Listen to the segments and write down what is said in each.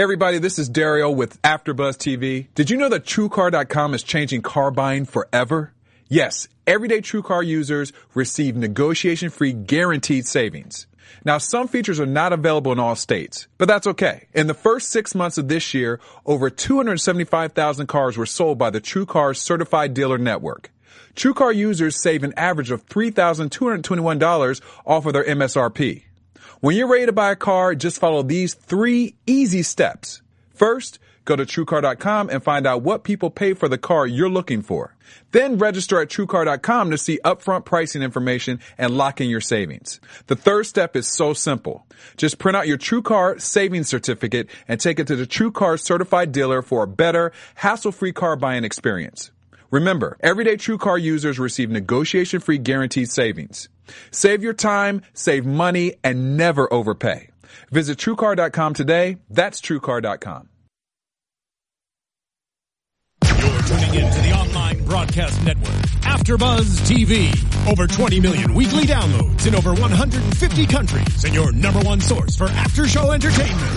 Hey everybody, this is Dario with AfterBuzz TV. Did you know that TrueCar.com is changing car buying forever? Yes, everyday TrueCar users receive negotiation-free guaranteed savings. Now, some features are not available in all states, but that's okay. In the first 6 months of this year, over 275,000 cars were sold by the TrueCar Certified Dealer Network. TrueCar users save an average of $3,221 off of their MSRP. When you're ready to buy a car, just follow these three easy steps. First, go to TrueCar.com and find out what people pay for the car you're looking for. Then register at TrueCar.com to see upfront pricing information and lock in your savings. The third step is so simple. Just print out your TrueCar savings certificate and take it to the TrueCar certified dealer for a better, hassle-free car buying experience. Remember, everyday TrueCar users receive negotiation-free guaranteed savings. Save your time, save money, and never overpay. Visit TrueCar.com today. That's TrueCar.com. You're tuning in to the online broadcast network, AfterBuzz TV. Over 20 million weekly downloads in over 150 countries, and your number one source for after-show entertainment.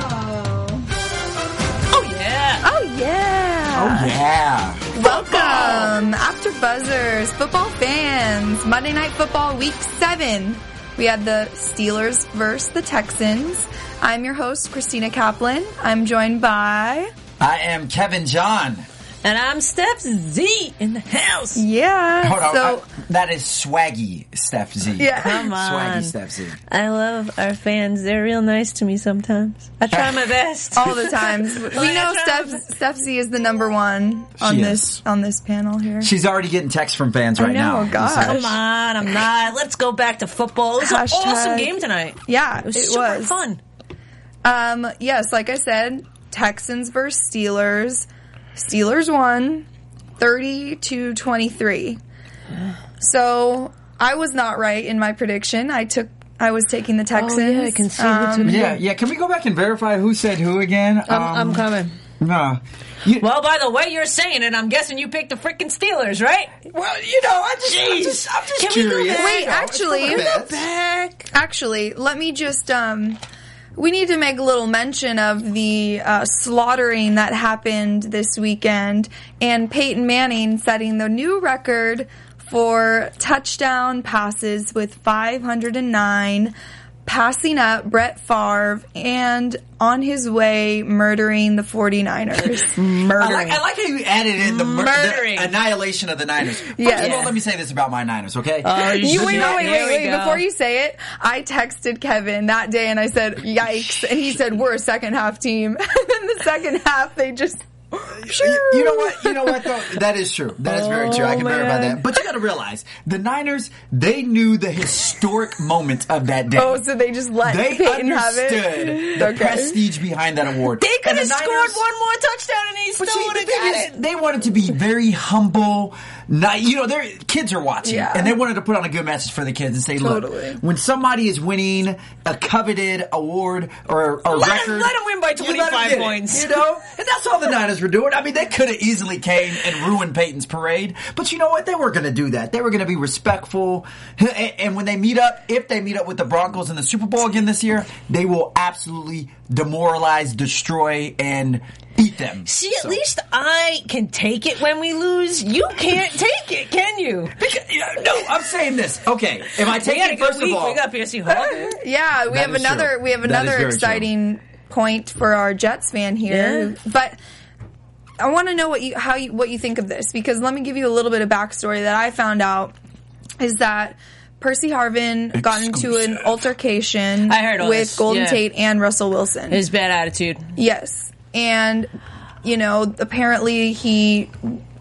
Oh yeah! Welcome, After Buzzers, football fans. Monday Night Football, Week 7. We had the Steelers versus the Texans. I'm your host, Christina Kaplan. I'm joined by... I am Kevin John. And I'm Steph Z in the house. Yeah. Hold on. That is swaggy Steph Z. Yeah. Come on. Swaggy Steph Z. I love our fans. They're real nice to me sometimes. I try my best. All the time. We know Steph Z is the number one on this panel here. She's already getting texts from fans right now. Oh, gosh. Come on. I'm not. Let's go back to football. It was an awesome game tonight. Yeah, it was super fun. Yes, like I said, Texans versus Steelers. Steelers won 30-23. So I was not right in my prediction. I was taking the Texans. Oh, yeah, I can see Can we go back and verify who said who again? I'm coming. No. Well, by the way you're saying it, I'm guessing you picked the freaking Steelers, right? Well, you know, I'm just curious. Actually, let me just we need to make a little mention of the slaughtering that happened this weekend and Peyton Manning setting the new record for touchdown passes with 509, passing up Brett Favre and on his way murdering the 49ers. I like how you added in the annihilation of the Niners. First of all, let me say this about my Niners, okay? Wait. Before you say it, I texted Kevin that day and I said, yikes. And he said, we're a second half team. And in the second half, they just... You know what, though? That is true. That is very true. I can verify that. But you got to realize, the Niners, they knew the historic moment of that day. Oh, so they just let Peyton have it? They understood the prestige behind that award. They could have scored one more touchdown and he still would have got it. They wanted to be very humble. Not, you know, their kids are watching. Yeah. And they wanted to put on a good message for the kids and say, look, when somebody is winning a coveted award or a record... Let them win by 25 points. You know? And that's all the Niners were doing. I mean, they could have easily came and ruined Peyton's parade, but you know what? They weren't going to do that. They were going to be respectful, and when they meet up, if they meet up with the Broncos in the Super Bowl again this year, they will absolutely demoralize, destroy, and eat them. See, at least I can take it when we lose. You can't take it, can you? No, I'm saying this. Okay, am I taking it first of all? We got Percy Harvin. Yeah, we have another exciting point for our Jets fan here, but I want to know what you think of this, because let me give you a little bit of backstory that I found out is that Percy Harvin got into an altercation with Golden Tate and Russell Wilson. His bad attitude. Yes. And, you know, apparently he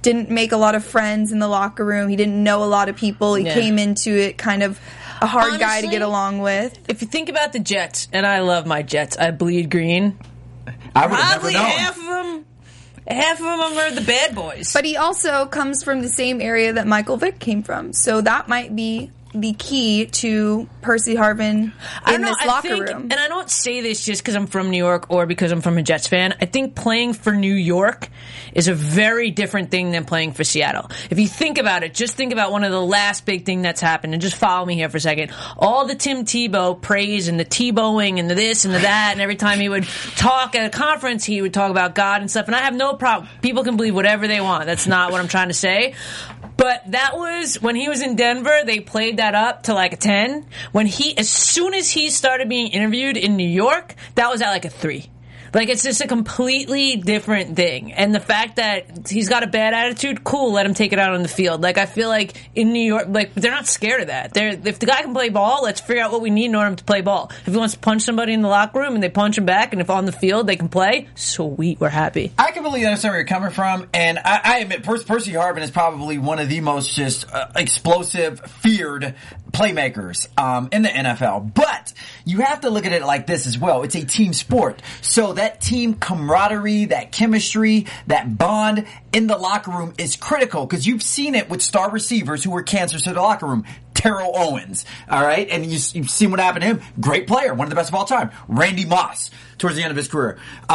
didn't make a lot of friends in the locker room. He didn't know a lot of people. He came into it kind of a hard guy to get along with. If you think about the Jets, and I love my Jets, I bleed green. I would have never known. Half of them are the bad boys. But he also comes from the same area that Michael Vick came from, so that might be the key to Percy Harvin in this locker room. And I don't say this just because I'm from New York or because I'm from a Jets fan. I think playing for New York is a very different thing than playing for Seattle. If you think about it, just think about one of the last big thing that's happened, and just follow me here for a second. All the Tim Tebow praise and the Tebowing and the this and the that, and every time he would talk at a conference, he would talk about God and stuff, and I have no problem. People can believe whatever they want. That's not what I'm trying to say. But that was, when he was in Denver, they played that up to like a 10. When he, as soon as he started being interviewed in New York, that was at like a 3. Like, it's just a completely different thing. And the fact that he's got a bad attitude, cool, let him take it out on the field. Like, I feel like in New York, like, they're not scared of that. If the guy can play ball, let's figure out what we need in order to play ball. If he wants to punch somebody in the locker room and they punch him back, and if on the field they can play, sweet, we're happy. I completely understand where you're coming from, and I admit Percy Harvin is probably one of the most just explosive, feared playmakers in the NFL. But you have to look at it like this as well. It's a team sport. So that team camaraderie, that chemistry, that bond in the locker room is critical, because you've seen it with star receivers who were cancers to the locker room. Terrell Owens, all right? And you've seen what happened to him. Great player, one of the best of all time. Randy Moss, towards the end of his career. But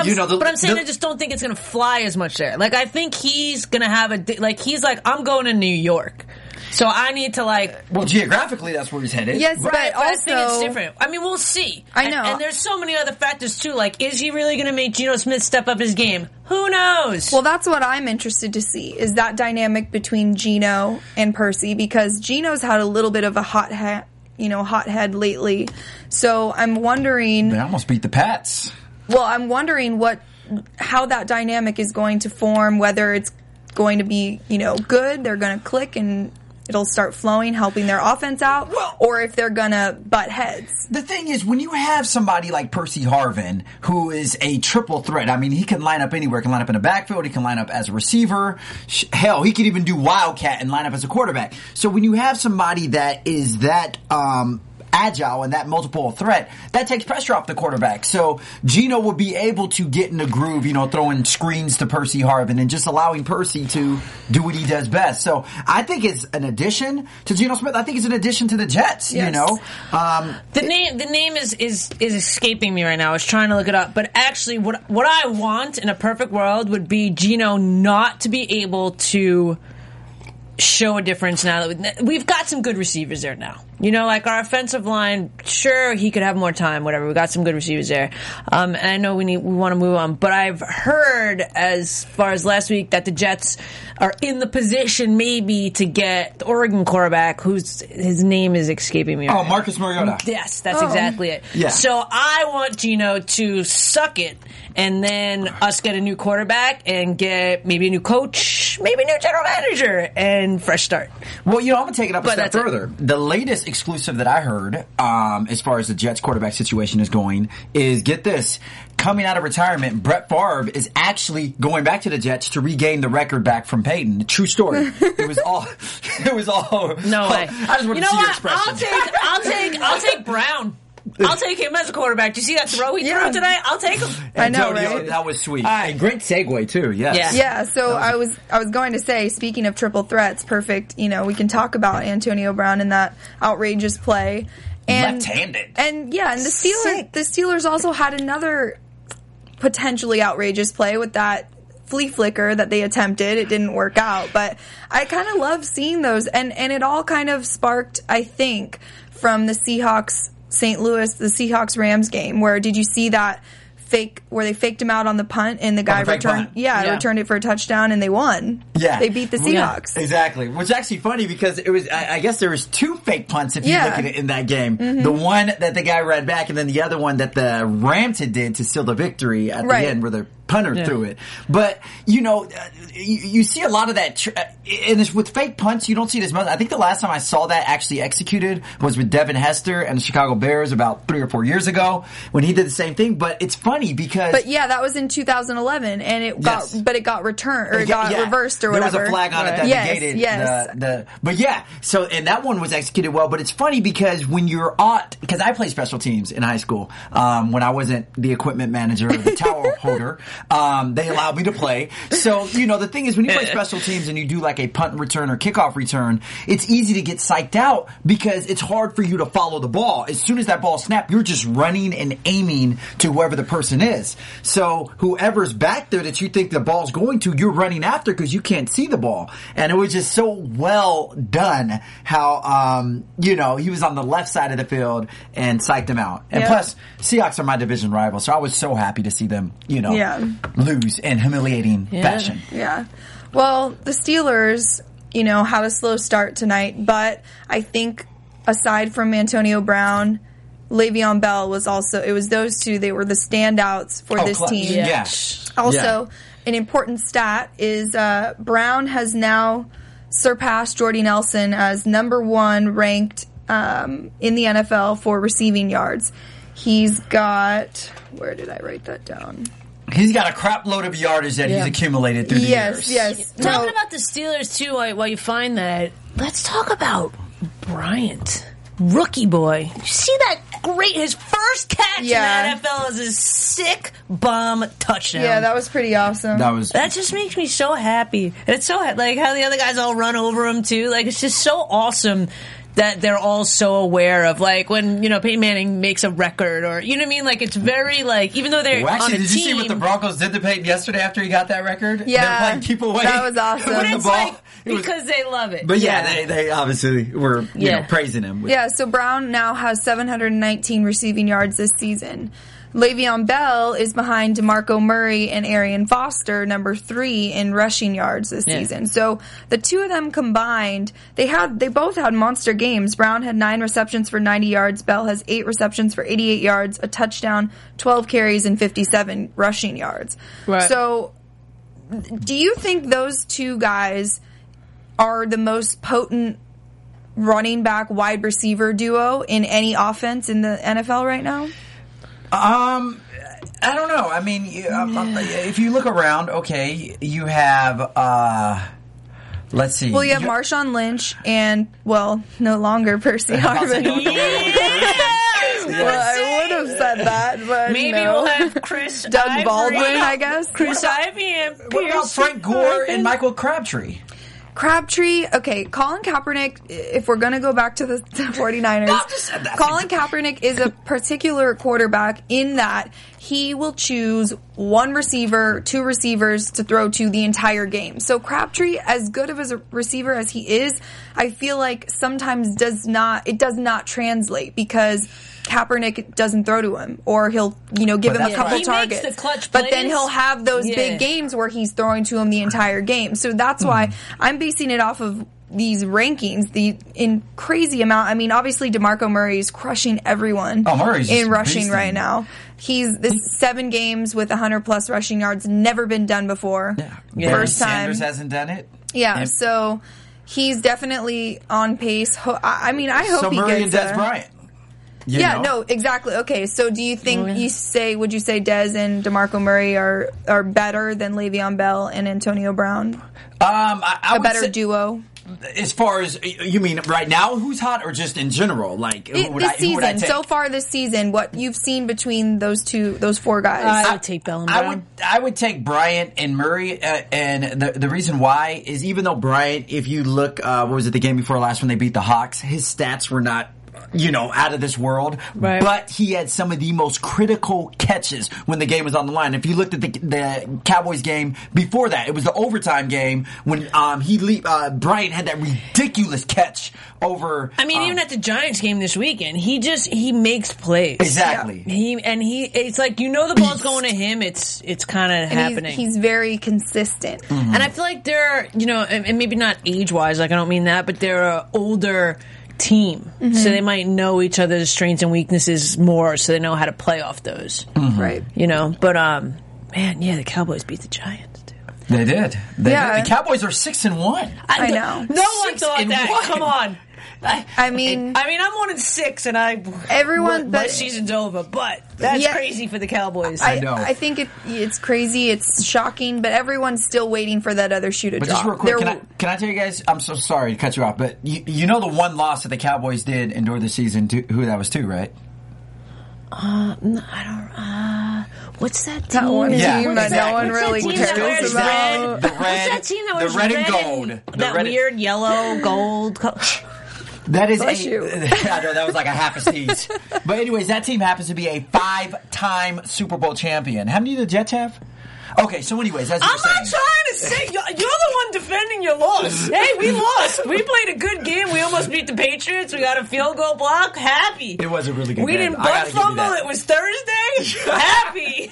I'm saying I just don't think it's going to fly as much there. Like, I think he's going to have a... Like, he's like, I'm going to New York. So I need to, like... Well, geographically, that's where he's headed. Yes, right, but also... I think it's different. I mean, we'll see. I know. And there's so many other factors, too. Like, is he really going to make Geno Smith step up his game? Who knows? Well, that's what I'm interested to see, is that dynamic between Geno and Percy, because Geno's had a little bit of a hothead lately. So I'm wondering... They almost beat the Pats. Well, I'm wondering how that dynamic is going to form, whether it's going to be, good, they're going to click and... It'll start flowing, helping their offense out, or if they're going to butt heads. The thing is, when you have somebody like Percy Harvin, who is a triple threat, I mean, he can line up anywhere. He can line up in a backfield. He can line up as a receiver. Hell, he could even do wildcat and line up as a quarterback. So when you have somebody that is that agile and that multiple threat, that takes pressure off the quarterback. So Geno will be able to get in the groove, throwing screens to Percy Harvin and just allowing Percy to do what he does best. So I think it's an addition to Geno Smith. I think it's an addition to the Jets, yes. The name is escaping me right now. I was trying to look it up. But actually, what I want in a perfect world would be Geno not to be able to show a difference now that we've got some good receivers there now. Like our offensive line, sure, he could have more time, whatever. We've got some good receivers there. And I know we want to move on, but I've heard as far as last week that the Jets are in the position maybe to get the Oregon quarterback, his name is escaping me. Oh, Marcus Mariota. Yes, that's exactly it. Yeah. So I want Geno to suck it and then us get a new quarterback and get maybe a new coach, maybe a new general manager, and fresh start. Well, I'm going to take it up a step further. The latest exclusive that I heard, as far as the Jets quarterback situation is going, is, get this, coming out of retirement, Brett Favre is actually going back to the Jets to regain the record back from Peyton. True story. It was all... No way. I just want to see your expression. I'll take Brown. I'll take him as a quarterback. Do you see that throw he threw today? I'll take him. I know, right? That was sweet. Great segue, too. Yes. Yeah, so I was going to say, speaking of triple threats, perfect, we can talk about Antonio Brown and that outrageous play. And left-handed. And, yeah, and the Steelers also had another potentially outrageous play with that flea flicker that they attempted. It didn't work out. But I kind of love seeing those. And it all kind of sparked, I think, from the the Seahawks-Rams game, where did you see that fake, where they faked him out on the punt and the guy returned it for a touchdown and they won? Yeah. They beat the Seahawks. Yeah, exactly. Which is actually funny because it was, I guess there was two fake punts if you look at it in that game. Mm-hmm. The one that the guy read back and then the other one that the Rams did to seal the victory at the end where the punter threw it. But, you know, you see a lot of that. And it's with fake punts, you don't see this much. I think the last time I saw that actually executed was with Devin Hester and the Chicago Bears about 3 or 4 years ago when he did the same thing. But it's funny because... But, yeah, that was in 2011, and it got... But it got returned, or it got reversed, or whatever. There was a flag on it that negated the... But, yeah, so... And that one was executed well. But it's funny because when you're out... Because I played special teams in high school when I wasn't the equipment manager or the towel holder. They allowed me to play. So, you know, the thing is when you play special teams and you do like a punt return or kickoff return, it's easy to get psyched out because it's hard for you to follow the ball. As soon as that ball snapped, you're just running and aiming to whoever the person is. So whoever's back there that you think the ball's going to, you're running after because you can't see the ball. And it was just so well done how, you know, he was on the left side of the field and psyched him out. And plus, Seahawks are my division rival, so I was so happy to see them, you know, lose in humiliating fashion. Yeah. Well, the Steelers, you know, had a slow start tonight, but I think aside from Antonio Brown, Le'Veon Bell was also, it was those two, they were the standouts for this team. Yeah. Also, an important stat is Brown has now surpassed Jordy Nelson as #1 ranked in the NFL for receiving yards. He's got, where did I write that down? He's got a crap load of yardage that he's accumulated through the years. Talking about the Steelers, too, while you find that, let's talk about Bryant. Rookie boy. You see that great, his first catch in the NFL is a sick bomb touchdown. Yeah, that was pretty awesome. That just makes me so happy. And it's so, like, how the other guys all run over him, too. Like, it's just so awesome that they're all so aware of, like, when, you know, Peyton Manning makes a record or, you know what I mean? Like, it's very, like, even though they're on a team. Did you see what the Broncos did to Peyton yesterday after he got that record? Yeah. They were playing keep away. That was awesome. But it's like, because they love it. But, they obviously were, you know, praising him. So Brown now has 719 receiving yards this season. Le'Veon Bell is behind DeMarco Murray and Arian Foster, #3 in rushing yards this season. So the two of them combined, they both had monster games. Brown had 9 receptions for 90 yards. Bell has 8 receptions for 88 yards, a touchdown, 12 carries, and 57 rushing yards. Right. So do you think those two guys are the most potent running back wide receiver duo in any offense in the NFL right now? I don't know. I mean, if you look around, you have, let's see. Well, you have Marshawn Lynch and, well, no longer Percy Harvin. Well, I would have said that, but maybe we'll have Chris Doug Ivory. Baldwin, I guess. Chris Ivory and Pierce. What about Frank Gore and Michael Crabtree? Colin Kaepernick, if we're going to go back to the 49ers, Colin Kaepernick is a particular quarterback in that he will choose one receiver, 2 receivers to throw to the entire game. So Crabtree, as good of a receiver as he is, I feel like sometimes does not translate because Kaepernick doesn't throw to him, or he'll give him a couple targets. Makes the clutch plays. But then he'll have those big games where he's throwing to him the entire game. So that's why I'm basing it off of these rankings, the in crazy amount. I mean, obviously DeMarco Murray is crushing everyone in rushing right now. He's 7 games with 100 plus rushing yards, never been done before. First time. Sanders hasn't done it. So he's definitely on pace. I mean, I hope he gets Murray and Dez Bryant. Exactly. Okay, so do you think would you say Dez and DeMarco Murray are better than Le'Veon Bell and Antonio Brown? I would say, duo? As far as, you mean right now who's hot or just in general? Like, who would I take? So far this season, what you've seen between those 4 guys. I would take Bell and Brown. I would take Bryant and Murray, and the reason why is even though Bryant, if you look, what was it, the game before last when they beat the Hawks, his stats were not out of this world, but he had some of the most critical catches when the game was on the line. If you looked at the Cowboys game before that, it was the overtime game when Bryant had that ridiculous catch over. I mean, even at the Giants game this weekend, he makes plays. Exactly. Yeah. It's like the ball's going to him. It's kind of happening. He's very consistent, and I feel like they're and maybe not age wise. Like I don't mean that, but they're an older team, so they might know each other's strengths and weaknesses more, so they know how to play off those. But Man, yeah, the Cowboys beat the Giants, too. They did. They did. The Cowboys are 6-1. I know. No one thought that. One. Come on. I mean, I'm 1-6, and my season's over. But that's crazy for the Cowboys. I know. I think it's crazy. It's shocking, but everyone's still waiting for that other shoe to drop. Just real quick, can I tell you guys? I'm so sorry to cut you off, but you know the one loss that the Cowboys did endure the season. Who that was to, right? No, I don't. What's that team? That one team that no one really cares about. The red. What's that team that was red and gold? That weird yellow gold. That is I know, that was like a half a sneeze. But anyways, that team happens to be a 5-time Super Bowl champion. How many do the Jets have? Okay, so anyways, as I'm not trying to say you're the one defending your loss. Hey, we lost. We played a good game. We almost beat the Patriots. We got a field goal block. Happy. It was a really good game. We didn't butt fumble. It was Thursday. Happy.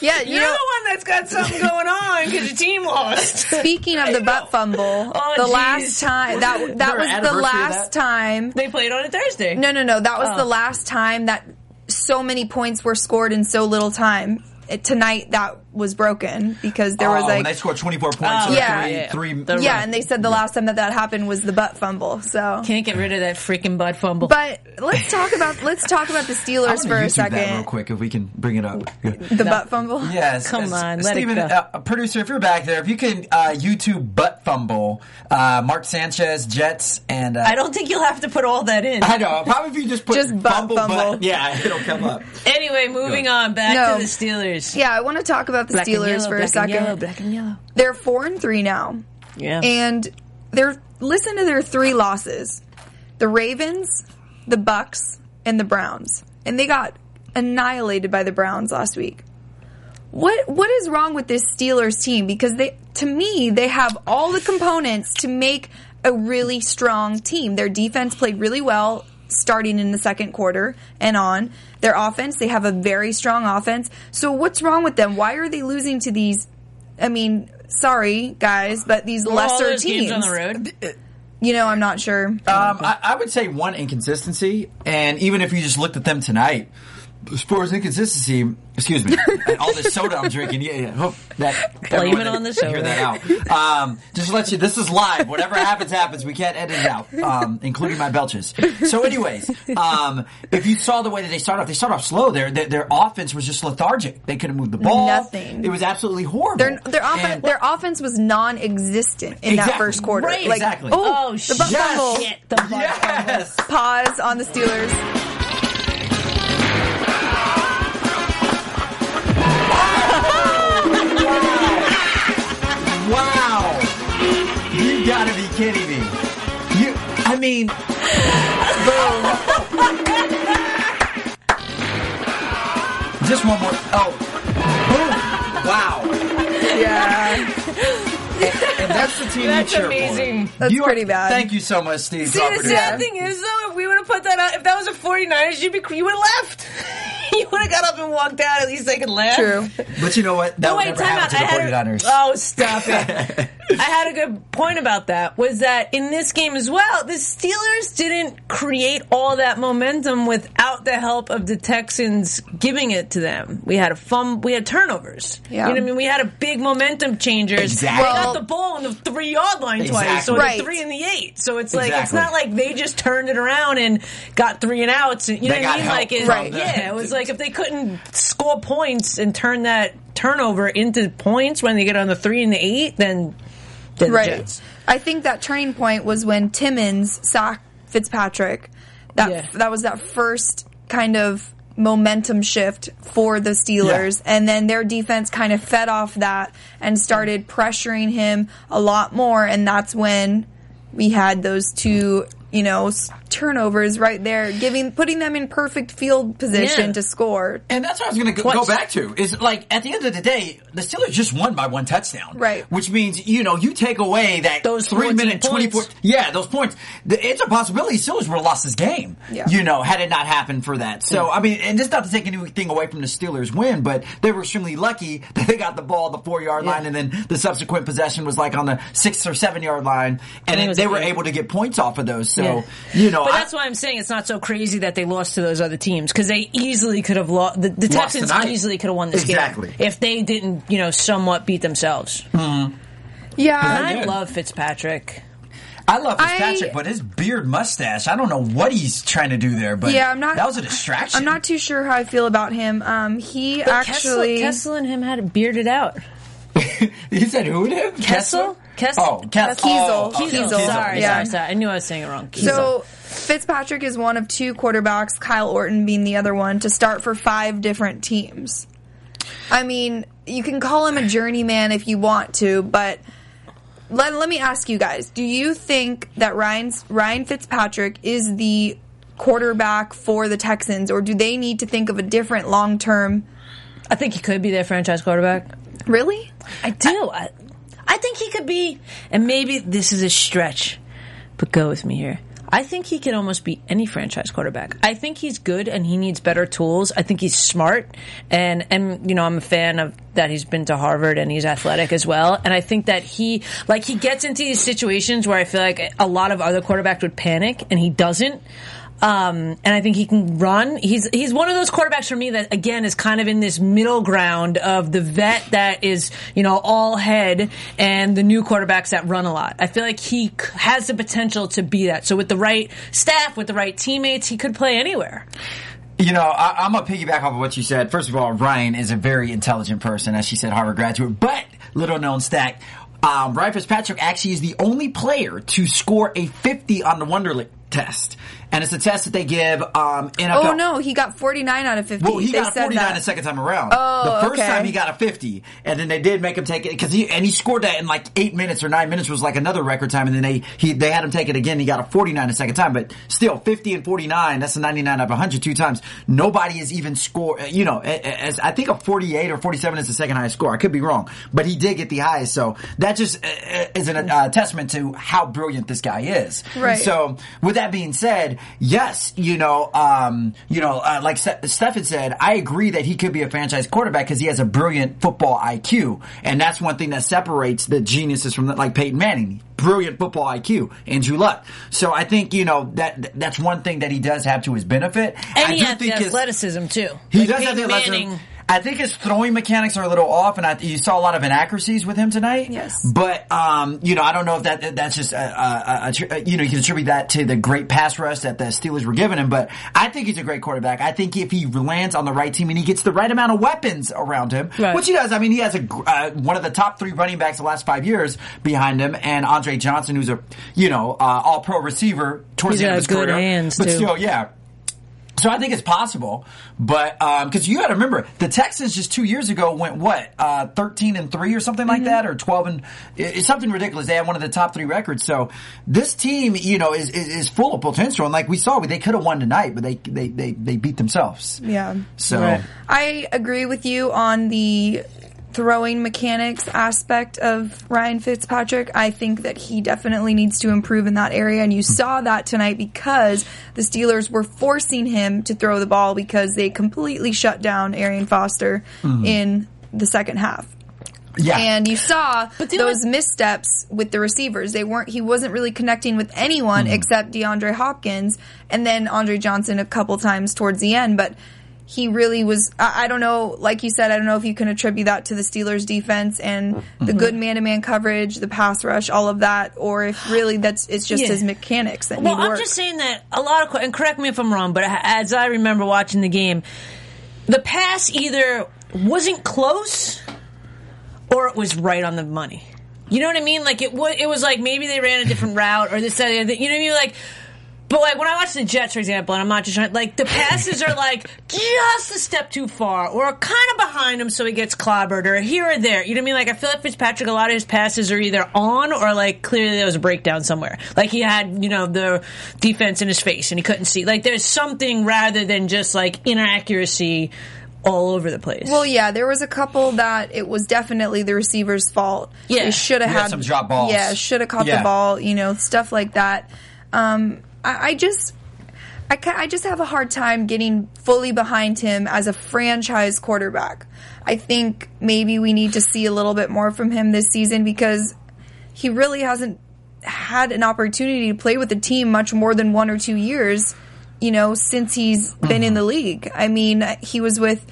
Yeah, you're the one that's got something going on because your team lost. Speaking of the butt fumble, last time that was the last time they played on a Thursday. No, that was the last time that so many points were scored in so little time. Tonight that was broken because there was they scored 24 points. And they said the last time that happened was the butt fumble. So can't get rid of that freaking butt fumble. But let's talk about the Steelers for a second. That real quick, if we can bring it up. The butt fumble. Yes, come on, Steven, let it go. Producer, if you're back there, if you can YouTube butt fumble, Mark Sanchez Jets, and I don't think you'll have to put all that in. I know. Probably if you just put butt fumble. Yeah, it'll come up. Anyway, moving on back to the Steelers. Yeah, I want to talk about the Steelers for a second. Black and yellow. They're 4-3 now. Yeah. And listen to their 3 losses. The Ravens, the Bucks, and the Browns. And they got annihilated by the Browns last week. What is wrong with this Steelers team? Because to me, they have all the components to make a really strong team. Their defense played really well starting in the second quarter and on. Their offense, they have a very strong offense. So what's wrong with them? Why are they losing to these, I mean, sorry guys, but these lesser teams? Games on the road? You know, I'm not sure. I would say one, inconsistency. And even if you just looked at them tonight, as far as inconsistency, excuse me, and all this soda I'm drinking, blame it on the soda. Hear that out. Just to let you, this is live. Whatever happens. We can't edit it out, including my belches. So anyways, if you saw the way that they start off slow. Their offense was just lethargic. They couldn't move the ball. Nothing. It was absolutely horrible. Their offense was non-existent in that first quarter. Right, like, exactly. Oh, shit. The butt fumble. Pause on the Steelers. Wow! You gotta be kidding me. Boom. Just one more. Oh. Boom. Wow. Yeah. And that's the team you cheer for. That's amazing. That's pretty bad. Thank you so much, Steve. See, the sad thing is, though, if we would have put that out, if that was a 49ers, you would have left. You would have got up and walked out. At least they could laugh. True. But you know what? That would never happen to the 49ers. Oh, stop it. I had a good point about that, was that in this game as well, the Steelers didn't create all that momentum without the help of the Texans giving it to them. We had we had turnovers. Yeah. You know what I mean? We had a big momentum changer. Exactly. They got the ball on the 3-yard line twice, so the 3 and the 8. So it's like, it's not like they just turned it around and got 3 and outs. And, you know what I mean? Like, it was like if they couldn't score points and turn that turnover into points when they get on the 3 and the 8, then Jets. I think that turning point was when Timmons sacked Fitzpatrick. That was that first kind of momentum shift for the Steelers, and then their defense kind of fed off that and started pressuring him a lot more, and that's when we had those 2, turnovers right there, putting them in perfect field position to score. And that's what I was going to go back to, is like, at the end of the day, the Steelers just won by 1 touchdown. Right. Which means, you take away those 3-minute, 24... Yeah, those points. It's a possibility Steelers would have lost this game, had it not happened for that. So, I mean, and just not to take anything away from the Steelers' win, but they were extremely lucky that they got the ball at the 4-yard line, and then the subsequent possession was like on the 6 or 7-yard line, and they were able to get points off of those. So, No, but that's why I'm saying it's not so crazy that they lost to those other teams, because they easily could have lost. The Texans easily could have won this game if they didn't, you know, somewhat beat themselves. Mm-hmm. Yeah, I love Fitzpatrick. I love Fitzpatrick, but his beard mustache, I don't know what he's trying to do there, but that was a distraction. I'm not too sure how I feel about him. Kessel and him had it bearded out. You said who to him? Kessel? Kiesel. Sorry. I knew I was saying it wrong. Kiesel. So Fitzpatrick is one of two quarterbacks, Kyle Orton being the other one, to start for five different teams. I mean, you can call him a journeyman if you want to, but... Let me ask you guys, do you think that Ryan Fitzpatrick is the quarterback for the Texans, or do they need to think of a different long-term... I think he could be their franchise quarterback. Really? I do. I think he could be, and maybe this is a stretch, but go with me here. I think he could almost be any franchise quarterback. I think he's good and he needs better tools. I think he's smart and you know, I'm a fan of that he's been to Harvard and he's athletic as well. And I think that he gets into these situations where I feel like a lot of other quarterbacks would panic and he doesn't. And I think he can run. He's one of those quarterbacks for me that, again, is kind of in this middle ground of the vet that is, you know, all head and the new quarterbacks that run a lot. I feel like he has the potential to be that. So with the right staff, with the right teammates, he could play anywhere. You know, I'm going to piggyback off of what you said. First of all, Ryan is a very intelligent person, as she said, Harvard graduate, but little known stat. Ryan Fitzpatrick actually is the only player to score a 50 on the Wonderlic test. And it's a test that they give NFL. Oh, no, he got 49 out of 50. Well, he got 49 the second time around. Oh, the first time he got a 50, and then they did make him take it, because he scored that in like 8 minutes or 9 minutes, was like another record time, and then they had him take it again, he got a 49 the second time, but still, 50 and 49, that's a 99 out of 100 two times. Nobody has even scored, you know, as I think a 48 or 47 is the second highest score. I could be wrong, but he did get the highest, so that just is a testament to how brilliant this guy is. Right. So, with that being said, yes, like Steph had said, I agree that he could be a franchise quarterback because he has a brilliant football IQ, and that's one thing that separates the geniuses from like Peyton Manning. Brilliant football IQ, Andrew Luck. So I think, you know, that's one thing that he does have to his benefit. And he has the athleticism too. He does have the athleticism. I think his throwing mechanics are a little off, and you saw a lot of inaccuracies with him tonight. Yes. But, you know, I don't know if that's just, you know, you can attribute that to the great pass rush that the Steelers were giving him, but I think he's a great quarterback. I think if he lands on the right team and he gets the right amount of weapons around him, which he does. I mean, he has one of the top three running backs the last 5 years behind him, and Andre Johnson, who's a, you know, all-pro receiver towards the end of his career. He's got good hands, too. But still, yeah. So I think it's possible, but because you got to remember, the Texans just 2 years ago went 13-3 or something like that, or 12-0, it's something ridiculous. They had one of the top three records. So this team, you know, is full of potential, and like we saw, they could have won tonight, but they beat themselves. Yeah. So right. I agree with you on the throwing mechanics aspect of Ryan Fitzpatrick. I think that he definitely needs to improve in that area, and you saw that tonight because the Steelers were forcing him to throw the ball because they completely shut down Arian Foster in the second half. Yeah. And you saw those missteps with the receivers. He wasn't really connecting with anyone except DeAndre Hopkins and then Andre Johnson a couple times towards the end, but he really was, I don't know, like you said, I don't know if you can attribute that to the Steelers' defense and the good man-to-man coverage, the pass rush, all of that, or if really it's just his mechanics that need work. Well, I'm just saying that a lot of, and correct me if I'm wrong, but as I remember watching the game, the pass either wasn't close or it was right on the money. You know what I mean? Like, it was like maybe they ran a different route or this, that, you know what I mean? Like, but, like, when I watch the Jets, for example, and I'm not just trying, like, the passes are, like, just a step too far or kind of behind him so he gets clobbered or here or there. You know what I mean? Like, I feel like Fitzpatrick, a lot of his passes are either on or, like, clearly there was a breakdown somewhere. Like, he had, you know, the defense in his face and he couldn't see. Like, there's something rather than just, like, inaccuracy all over the place. Well, yeah, there was a couple that it was definitely the receiver's fault. Yeah. They should have had some drop balls. Yeah, should have caught the ball, you know, stuff like that. I just have a hard time getting fully behind him as a franchise quarterback. I think maybe we need to see a little bit more from him this season because he really hasn't had an opportunity to play with the team much more than 1 or 2 years, you know, since he's been in the league. I mean, he was with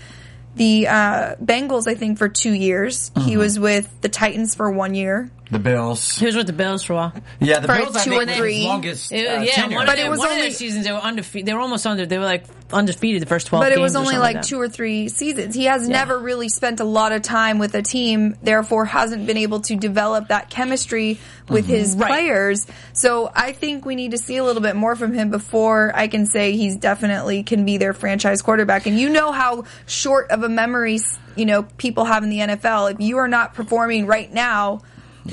the Bengals, I think, for 2 years. He was with the Titans for 1 year. The Bills. He was with the Bills for a while. Yeah, the Bills, I think, were the longest tenure. But it was only seasons they were undefeated. They were almost under. They were like undefeated the first 12 games. But it was only like 2 or 3 seasons. He has never really spent a lot of time with a team, therefore hasn't been able to develop that chemistry with his players. So I think we need to see a little bit more from him before I can say he's definitely can be their franchise quarterback. And you know how short of a memory, you know, people have in the NFL. If you are not performing right now,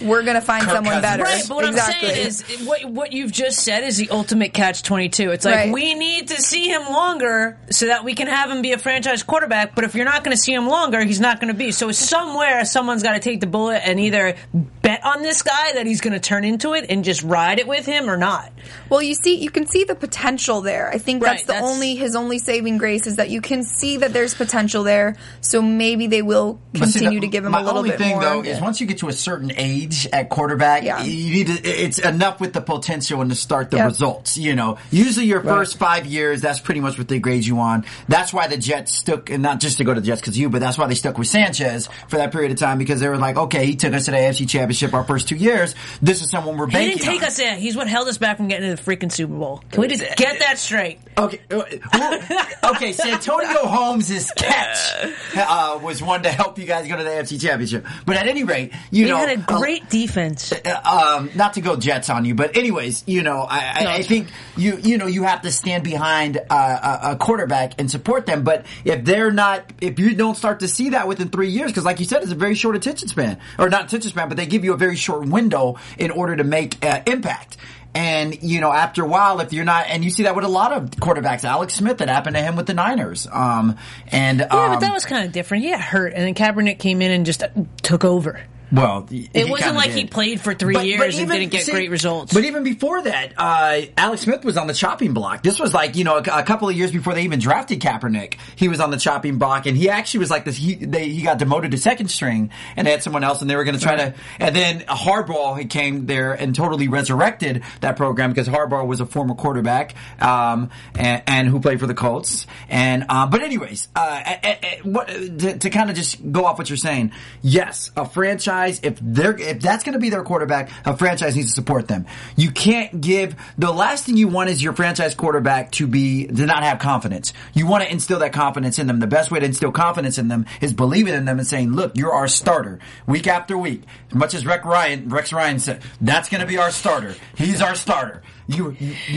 we're going to find someone better. Right, but what I'm saying is what you've just said is the ultimate catch-22. It's like we need to see him longer so that we can have him be a franchise quarterback, but if you're not going to see him longer, he's not going to be. So somewhere, someone's got to take the bullet and either bet on this guy that he's going to turn into it and just ride it with him or not. Well, you can see the potential there. I think that's his only saving grace is that you can see that there's potential there, so maybe they will continue to give him a little bit more. My only thing, though, is once you get to a certain age, at quarterback, you need to, it's enough with the potential and to start the results. You know, usually your first 5 years, that's pretty much what they grade you on. That's why the Jets stuck, and not just to go to the Jets because but that's why they stuck with Sanchez for that period of time because they were like, okay, he took us to the AFC Championship our first 2 years. This is someone we're banking on. He didn't take us in. He's what held us back from getting to the freaking Super Bowl. Can we just get that straight? Okay, okay. Santonio Holmes' catch was one to help you guys go to the AFC Championship. But at any rate, you know. Had a great defense. Not to go Jets on you, but anyways, you know, I think you have to stand behind a quarterback and support them. But if you don't start to see that within 3 years, because like you said, it's a very short attention span, or not attention span, but they give you a very short window in order to make impact. And, you know, after a while, if you're not, and you see that with a lot of quarterbacks, Alex Smith, that happened to him with the Niners. But that was kind of different. He got hurt, and then Kaepernick came in and just took over. Well, it wasn't like he played for 3 years and didn't get great results. But even before that, Alex Smith was on the chopping block. This was like, you know, a couple of years before they even drafted Kaepernick. He was on the chopping block, and he actually was like this. He got demoted to second string, and they had someone else, and they were going to try to. And then Harbaugh, he came there and totally resurrected that program because Harbaugh was a former quarterback and who played for the Colts. And but anyways, to kind of just go off what you're saying, yes, a franchise. If that's going to be their quarterback, a franchise needs to support them. You can't give the last thing you want is your franchise quarterback to not have confidence. You want to instill that confidence in them. The best way to instill confidence in them is believing in them and saying, "Look, you're our starter week after week." Much as Rex Ryan said, "That's going to be our starter. He's our starter." You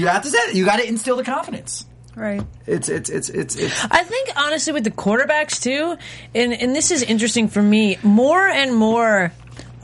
have to say that. You got to instill the confidence. Right. It's I think honestly with the quarterbacks too, and this is interesting for me, more and more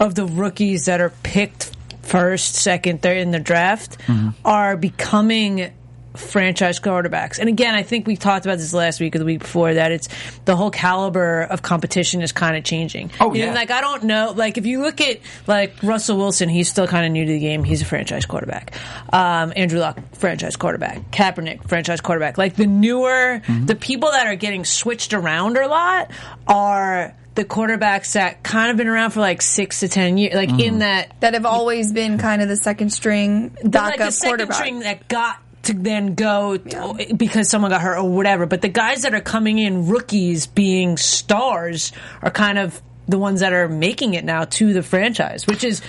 of the rookies that are picked first, second, third in the draft are becoming franchise quarterbacks. And again, I think we talked about this last week or the week before that it's the whole caliber of competition is kind of changing. Oh, yeah. You know, like, I don't know. Like, if you look at, like, Russell Wilson, he's still kind of new to the game. He's a franchise quarterback. Andrew Luck, franchise quarterback. Kaepernick, franchise quarterback. Like, the newer, the people that are getting switched around a lot are the quarterbacks that kind of been around for like 6 to 10 years, like in that have always been kind of the second string backup like quarterback. The second string that got to then go because someone got hurt or whatever. But the guys that are coming in, rookies being stars, are kind of the ones that are making it now to the franchise, which is...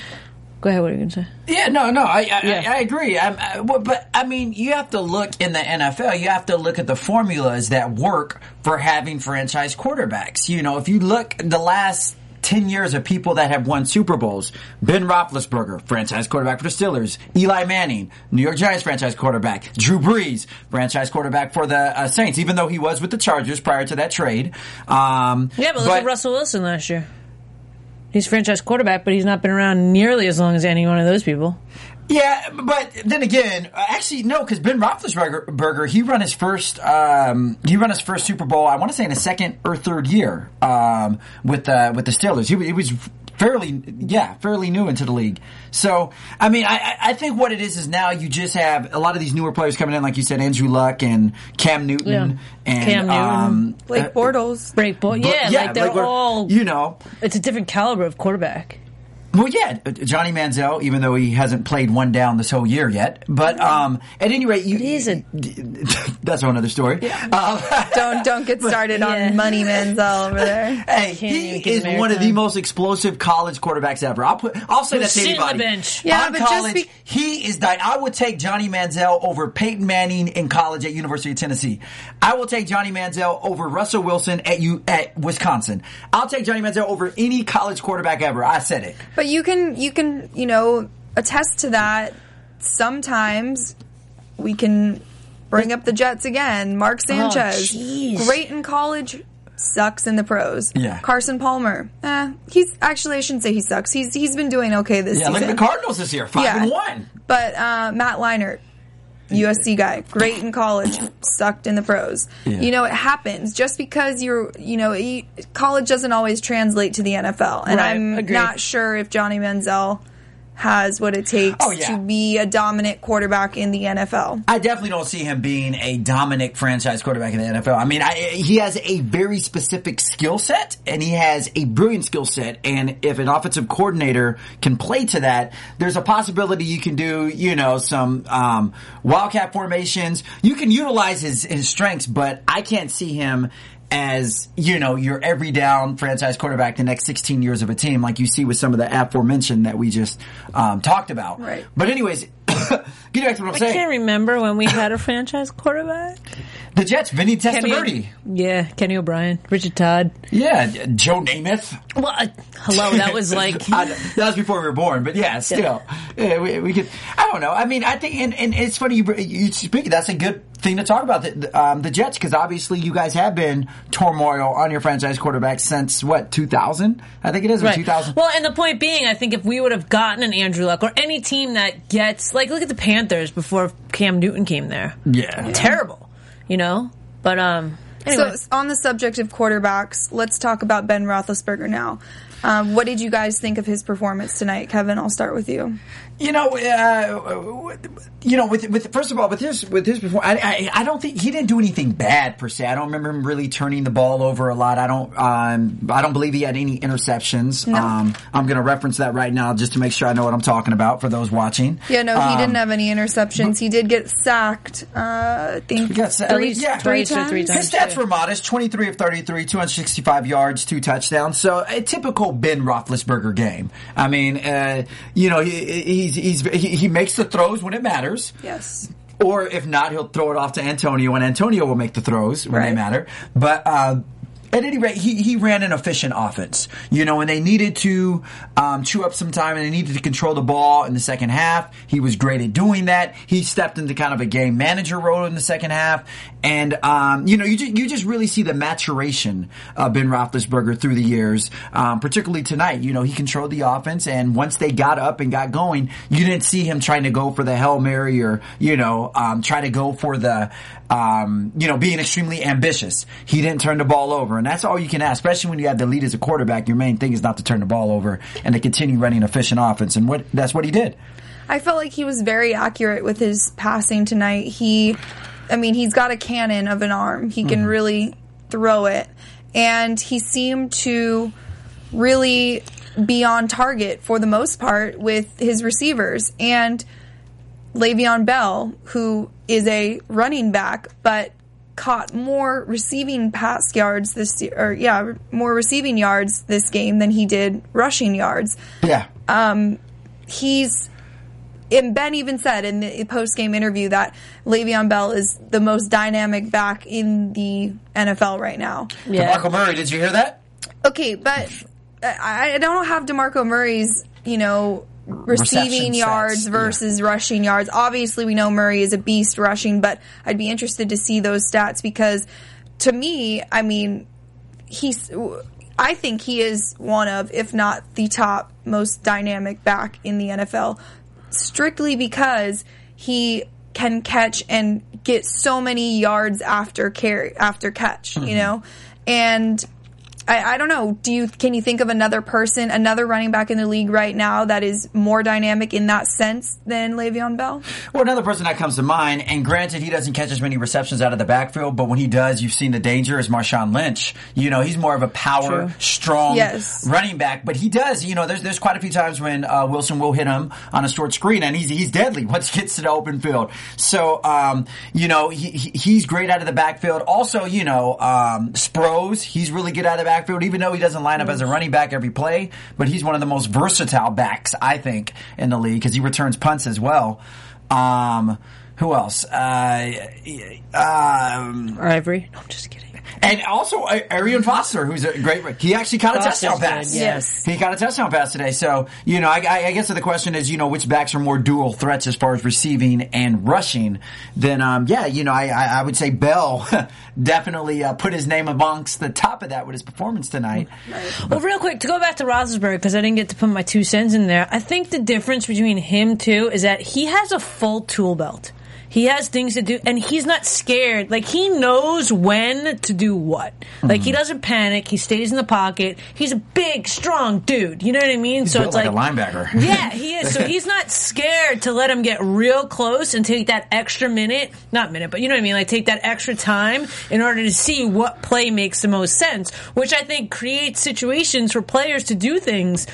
Go ahead, what are you going to say? Yeah, no, I agree. But, I mean, you have to look in the NFL, you have to look at the formulas that work for having franchise quarterbacks. You know, if you look the last 10 years of people that have won Super Bowls. Ben Roethlisberger, franchise quarterback for the Steelers. Eli Manning, New York Giants franchise quarterback. Drew Brees, franchise quarterback for the Saints, even though he was with the Chargers prior to that trade. But look at Russell Wilson last year. He's franchise quarterback, but he's not been around nearly as long as any one of those people. Yeah, but then again, actually no, because Ben Roethlisberger, he run his first Super Bowl. I want to say in his second or third year with the Steelers. He was fairly new into the league. So, I mean, I think what it is now you just have a lot of these newer players coming in, like you said, Andrew Luck and Cam Newton and Blake Bortles, Blake Bortles. Like they're all. You know, it's a different caliber of quarterback. Well, yeah, Johnny Manziel, even though he hasn't played one down this whole year yet. But at any rate, that's another story. Yeah. Don't get started on Money Manziel over there. Hey, he is one of the most explosive college quarterbacks ever. I'll say that to anybody. Yeah, on but college, just he is. I would take Johnny Manziel over Peyton Manning in college at University of Tennessee. I will take Johnny Manziel over Russell Wilson at Wisconsin. I'll take Johnny Manziel over any college quarterback ever. I said it. But you can, you know, attest to that. Sometimes we can bring up the Jets again. Mark Sanchez, great in college, sucks in the pros. Yeah. Carson Palmer, he's actually, I shouldn't say he sucks. He's been doing okay this season. Yeah, like the Cardinals this year, 5-1. But Matt Leinart, USC guy, great in college, sucked in the pros. Yeah. You know, it happens. Just because college doesn't always translate to the NFL, and I'm not sure if Johnny Manziel has what it takes to be a dominant quarterback in the NFL. I definitely don't see him being a dominant franchise quarterback in the NFL. I mean, he has a very specific skill set, and he has a brilliant skill set. And if an offensive coordinator can play to that, there's a possibility you can do, some wildcat formations. You can utilize his strengths, but I can't see him as, your every down franchise quarterback the next 16 years of a team, like you see with some of the aforementioned that we just talked about. Right. But anyways, get back to what I'm saying. I can't remember when we had a franchise quarterback. The Jets, Vinny Testaverde. Kenny O'Brien, Richard Todd. Yeah, Joe Namath. Well, hello, that was like... that was before we were born, but yeah, still. Yeah, we could, I don't know. I mean, I think, and it's funny you speak, that's a good thing to talk about, the Jets, because obviously you guys have been turmoil on your franchise quarterback since, 2000? I think it is, or 2000. Well, and the point being, I think if we would have gotten an Andrew Luck, or any team that gets, look at the Panthers before Cam Newton came there. Yeah. Terrible, But, anyway. So, on the subject of quarterbacks, let's talk about Ben Roethlisberger now. What did you guys think of his performance tonight, Kevin? I'll start with you. With his performance, I don't think he didn't do anything bad per se. I don't remember him really turning the ball over a lot. I don't believe he had any interceptions. No. I'm going to reference that right now just to make sure I know what I'm talking about for those watching. Yeah, no, he didn't have any interceptions. He did get sacked. I think three times. His stats were modest: 23 of 33, 265 yards, 2 touchdowns. So a typical Ben Roethlisberger game. I mean, he makes the throws when it matters. Yes. Or if not, he'll throw it off to Antonio, and Antonio will make the throws when they matter. But at any rate, he ran an efficient offense, and they needed to chew up some time, and they needed to control the ball in the second half. He was great at doing that. He stepped into kind of a game manager role in the second half, and you just really see the maturation of Ben Roethlisberger through the years, particularly tonight. He controlled the offense, and once they got up and got going, you didn't see him trying to go for the Hail Mary or try to go for the being extremely ambitious. He didn't turn the ball over. And that's all you can ask, especially when you have the lead as a quarterback. Your main thing is not to turn the ball over and to continue running efficient offense. And that's what he did. I felt like he was very accurate with his passing tonight. He's got a cannon of an arm. He can really throw it. And he seemed to really be on target for the most part with his receivers. And Le'Veon Bell, who is a running back, but caught more receiving pass yards more receiving yards this game than he did rushing yards. Yeah. Ben even said in the post-game interview that Le'Veon Bell is the most dynamic back in the NFL right now. Yeah. DeMarco Murray, did you hear that? Okay, but I don't have DeMarco Murray's, receiving yards versus rushing yards. Obviously, we know Murray is a beast rushing, but I'd be interested to see those stats because, to me, I think he is one of, if not the top, most dynamic back in the NFL, strictly because he can catch and get so many yards after catch, and I don't know. Can you think of another person, another running back in the league right now that is more dynamic in that sense than Le'Veon Bell? Well, another person that comes to mind, and granted he doesn't catch as many receptions out of the backfield, but when he does, you've seen the danger, is Marshawn Lynch. You know, he's more of a power, strong running back, but he does, you know, there's quite a few times when Wilson will hit him on a short screen, and he's deadly once he gets to the open field. So, you know, he's great out of the backfield. Also, you know, Sproles, he's really good out of the backfield, even though he doesn't line up as a running back every play, but he's one of the most versatile backs, I think, in the league, because he returns punts as well. Who else? Ivory. No, I'm just kidding. And also Arian Foster, who's a great. He actually caught a touchdown pass. Yes, he caught a touchdown pass today. So you know, I guess the question is, you know, which backs are more dual threats as far as receiving and rushing? Then, you know, I would say Bell definitely put his name amongst the top of that with his performance tonight. Right. Well, real quick to go back to Roethlisberger, because I didn't get to put my 2 cents in there. I think the difference between him too is that he has a full tool belt. He has things to do, and he's not scared. Like, he knows when to do what. Like, he doesn't panic. He stays in the pocket. He's a big, strong dude. You know what I mean? He's so built, it's like a linebacker. Yeah, he is. So he's not scared to let him get real close and take that extra minute. Not minute, but you know what I mean? Like, take that extra time in order to see what play makes the most sense, which I think creates situations for players to do things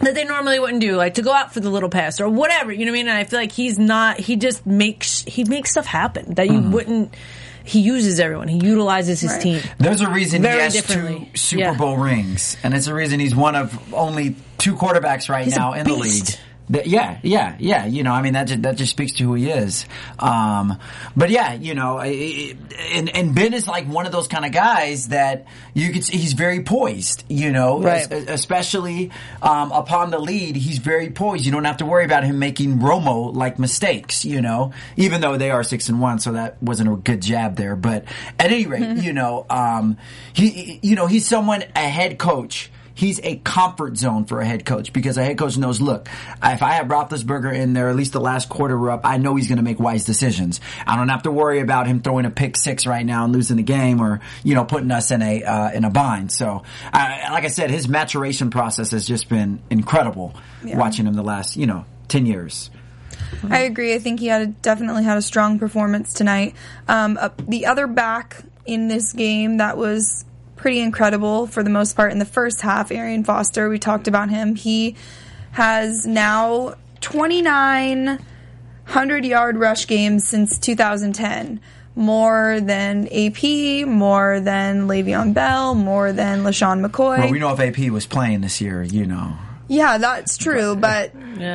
that they normally wouldn't do, like to go out for the little pass or whatever, you know what I mean? And I feel like he's not, he just makes stuff happen that you wouldn't. He uses everyone. He utilizes his team. There's a reason he has 2 Super Bowl rings, and it's a reason he's one of only 2 quarterbacks now in the league. Yeah. You know, I mean, that just speaks to who he is. But yeah, you know, and Ben is like one of those kind of guys that you could see, he's very poised, you know, especially, upon the lead, he's very poised. You don't have to worry about him making Romo like mistakes, you know, even though they are 6-1, so that wasn't a good jab there. But at any rate, you know, he's someone, a head coach. He's a comfort zone for a head coach, because a head coach knows, look, if I have Roethlisberger in there, at least the last quarter we're up, I know he's going to make wise decisions. I don't have to worry about him throwing a pick six right now and losing the game, or, you know, putting us in a bind. So, like I said, his maturation process has just been incredible watching him the last, you know, 10 years. I agree. I think he definitely had a strong performance tonight. The other back in this game that was pretty incredible for the most part in the first half, Arian Foster, we talked about him. He has now 29 100-yard rush games since 2010. More than AP, more than Le'Veon Bell, more than LaShawn McCoy. Well, we know if AP was playing this year, you know. Yeah, that's true, but,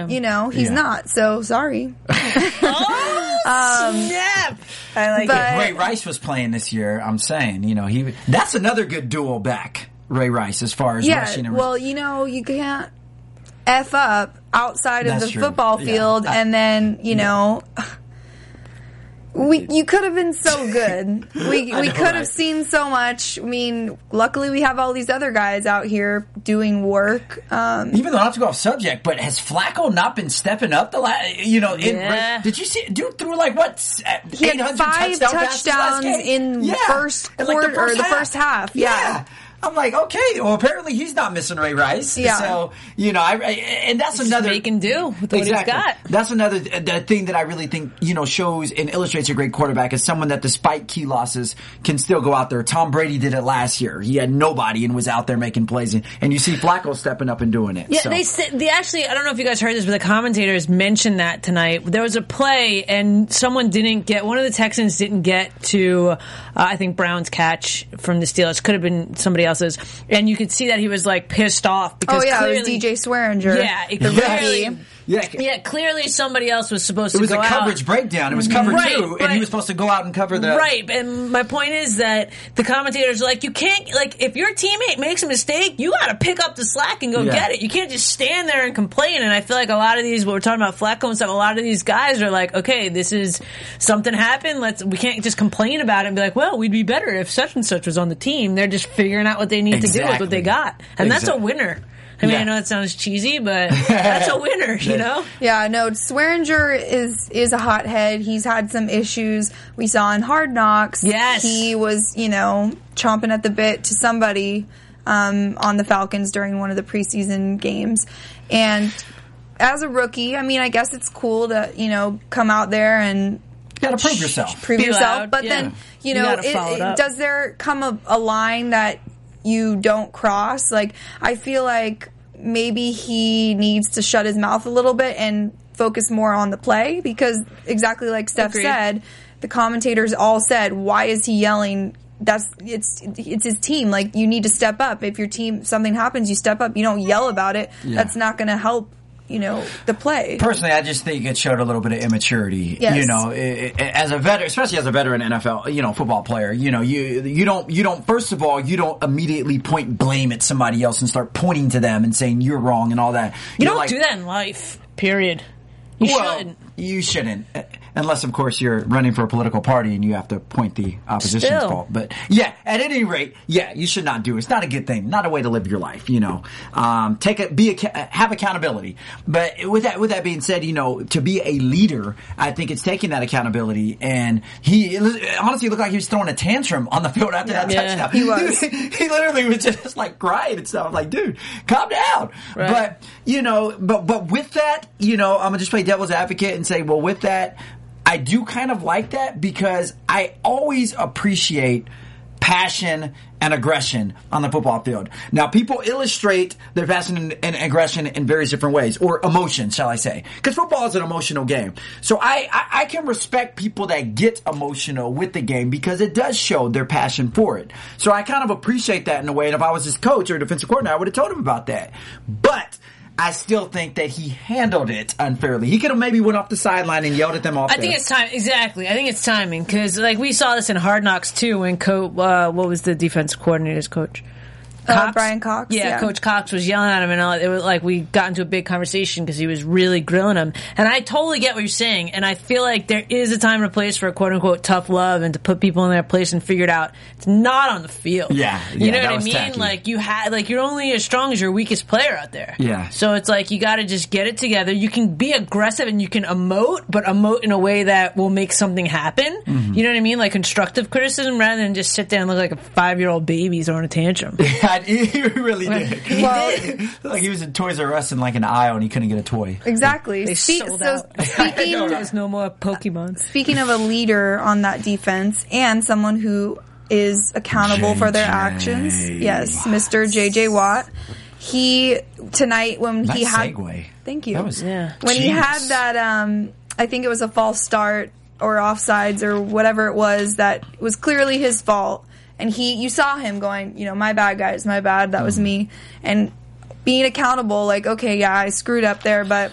you know, he's not, so sorry. Snap! I like it. Ray Rice was playing this year, I'm saying. You know, that's another good dual back, Ray Rice, as far as rushing. Yeah, well, you know, you can't F up outside of the football field, and then, you know... You could have been so good. We could have seen so much. I mean, luckily we have all these other guys out here doing work. Even though, not to go off subject, but has Flacco not been stepping up the last? You know, did you see? Dude threw like what? He had 5 touchdowns in first quarter, or the first half. Yeah. I'm like, okay, well, apparently he's not missing Ray Rice. Yeah. So, you know, and that's another. He can do with what he's got. That's another thing that I really think, you know, shows and illustrates a great quarterback is someone that despite key losses can still go out there. Tom Brady did it last year. He had nobody and was out there making plays. And you see Flacco stepping up and doing it. Yeah, so. They actually, I don't know if you guys heard this, but the commentators mentioned that tonight. There was a play and someone one of the Texans didn't get to, I think, Brown's catch from the Steelers. Could have been somebody else's, and you could see that he was like pissed off because clearly, it was DJ Swearinger. Clearly somebody else was supposed to go out. It was a coverage breakdown. It was cover two, and he was supposed to go out and cover the... Right, and my point is that the commentators are like, you can't... Like, if your teammate makes a mistake, you gotta pick up the slack and go get it. You can't just stand there and complain, and I feel like a lot of these... What we're talking about Flacco and stuff, a lot of these guys are like, okay, this is... Something happened, we can't just complain about it and be like, well, we'd be better if such and such was on the team. They're just figuring out what they need to do with what they got. And that's a winner. I mean, I know it sounds cheesy, but that's a winner, you know? Yeah, no, Swearinger is a hothead. He's had some issues. We saw in Hard Knocks. Yes. He was, you know, chomping at the bit to somebody. on the Falcons during one of the preseason games. And as a rookie, I mean, I guess it's cool to, you know, come out there and you gotta prove yourself. But then, you know, does there come a line that you don't cross? Like, I feel like maybe he needs to shut his mouth a little bit and focus more on the play, because exactly like Steph said, the commentators all said, why is he yelling? It's his team. Like, you need to step up. If your team, something happens, you step up. You don't yell about it. Yeah. That's not going to help, you know, the play. Personally, I just think it showed a little bit of immaturity. Yes. You know, as a veteran, especially as a veteran NFL, you know, football player, you know, you don't first of all, you don't immediately point blame at somebody else and start pointing to them and saying you're wrong and all that. You don't do that in life. Period. You shouldn't. Unless, of course, you're running for a political party and you have to point the opposition's fault. But, yeah, at any rate, yeah, you should not do it. It's not a good thing. Not a way to live your life, you know. Have accountability. But with that being said, you know, to be a leader, I think it's taking that accountability. And he honestly looked like he was throwing a tantrum on the field after that touchdown. He was. He literally was just like crying and stuff. Like, dude, calm down. Right. But, you know, but with that, you know, I'm going to just play devil's advocate and say, well, with that, I do kind of like that, because I always appreciate passion and aggression on the football field. Now, people illustrate their passion and aggression in various different ways, or emotion, shall I say. Because football is an emotional game. So I can respect people that get emotional with the game, because it does show their passion for it. So I kind of appreciate that in a way. And if I was his coach or defensive coordinator, I would have told him about that. But I still think that he handled it unfairly. He could have maybe went off the sideline and yelled at them off. I think it's timing, because like we saw this in Hard Knocks too, when what was the defensive coordinator's coach? Brian Cox. Yeah, Coach Cox was yelling at him, and it was like we got into a big conversation because he was really grilling him. And I totally get what you're saying, and I feel like there is a time and a place for a quote-unquote tough love and to put people in their place and figure it out. It's not on the field. Yeah, you know what I mean? Tacky. Like, you're only as strong as your weakest player out there. Yeah. So it's like you got to just get it together. You can be aggressive and you can emote, but emote in a way that will make something happen. Mm-hmm. You know what I mean? Like constructive criticism, rather than just sit there and look like a 5-year-old baby throwing a tantrum. He really did. Like he was in Toys R Us in like an aisle and he couldn't get a toy. Exactly. They sold out. Speaking, there's no more Pokemon. Speaking of a leader on that defense and someone who is accountable for their actions, yes, Watt. Mr. JJ Watt. He tonight when nice he had segue. Thank you. That was, when he had that, I think it was a false start or offsides or whatever it was that was clearly his fault. And you saw him going, you know, my bad, guys, my bad, that was me. And being accountable, like, okay, yeah, I screwed up there, but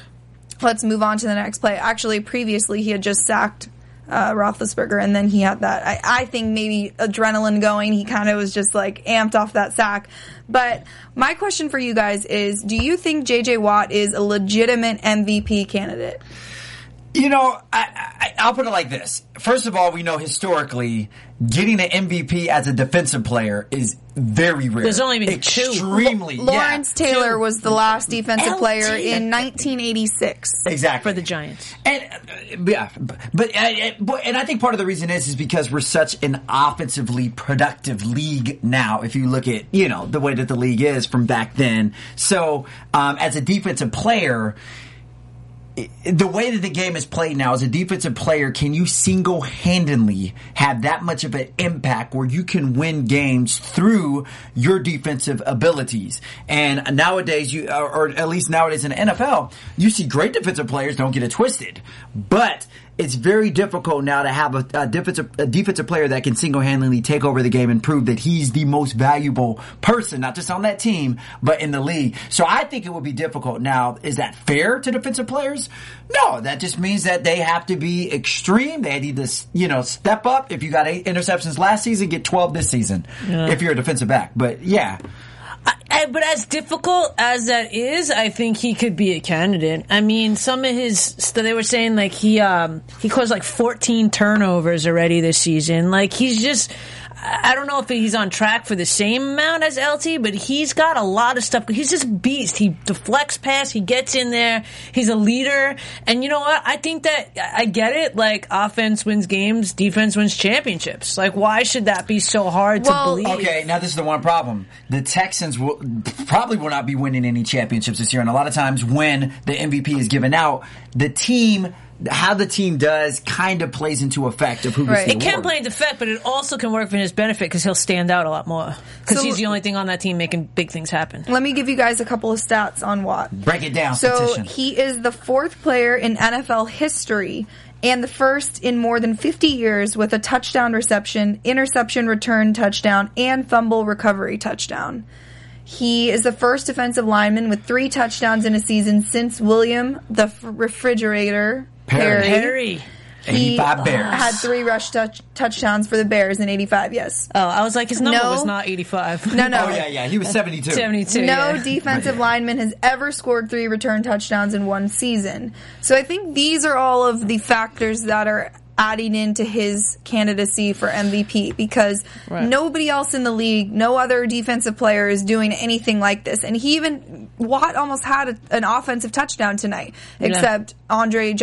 let's move on to the next play. Actually, previously, he had just sacked Roethlisberger, and then he had that, I think, maybe adrenaline going. He kind of was just, like, amped off that sack. But my question for you guys is, do you think J.J. Watt is a legitimate MVP candidate? You know, I'll put it like this. First of all, we know historically getting an MVP as a defensive player is very rare. There's only been extremely two. Lawrence Taylor was the last defensive player in 1986. Exactly. For the Giants. And but I think part of the reason is because we're such an offensively productive league now, if you look at, you know, the way that the league is from back then. So, as a defensive player, the way that the game is played now, as a defensive player, can you single-handedly have that much of an impact where you can win games through your defensive abilities? And nowadays, or at least nowadays in the NFL, you see great defensive players, don't get it twisted. But it's very difficult now to have a defensive player that can single-handedly take over the game and prove that he's the most valuable person, not just on that team, but in the league. So I think it would be difficult. Now, is that fair to defensive players? No, that just means that they have to be extreme. They need to, you know, step up. If you got 8 interceptions last season, get 12 this season if you're a defensive back. But, yeah. But as difficult as that is, I think he could be a candidate. I mean, some of they were saying like he caused like 14 turnovers already this season. Like he's just, I don't know if he's on track for the same amount as LT, but he's got a lot of stuff. He's just a beast. He deflects pass. He gets in there. He's a leader. And you know what? I think that I get it. Like, offense wins games. Defense wins championships. Like, why should that be so hard to believe? Okay, now this is the one problem. The Texans probably will not be winning any championships this year. And a lot of times when the MVP is given out, how the team does kind of plays into effect of who gets the award. It can play into effect, but it also can work for his benefit because he'll stand out a lot more because he's the only thing on that team making big things happen. Let me give you guys a couple of stats on Watt. Break it down. So he is the fourth player in NFL history and the first in more than 50 years with a touchdown reception, interception return touchdown, and fumble recovery touchdown. He is the first defensive lineman with 3 touchdowns in a season since William the Refrigerator Perry. He had 3 rush touchdowns for the Bears in 85, yes. Oh, I was like, his number was not 85. No. Oh, yeah, he was 72. 72, No defensive lineman has ever scored 3 return touchdowns in one season. So I think these are all of the factors that are adding into his candidacy for MVP because nobody else in the league, no other defensive player is doing anything like this. And Watt almost had an offensive touchdown tonight, except Arian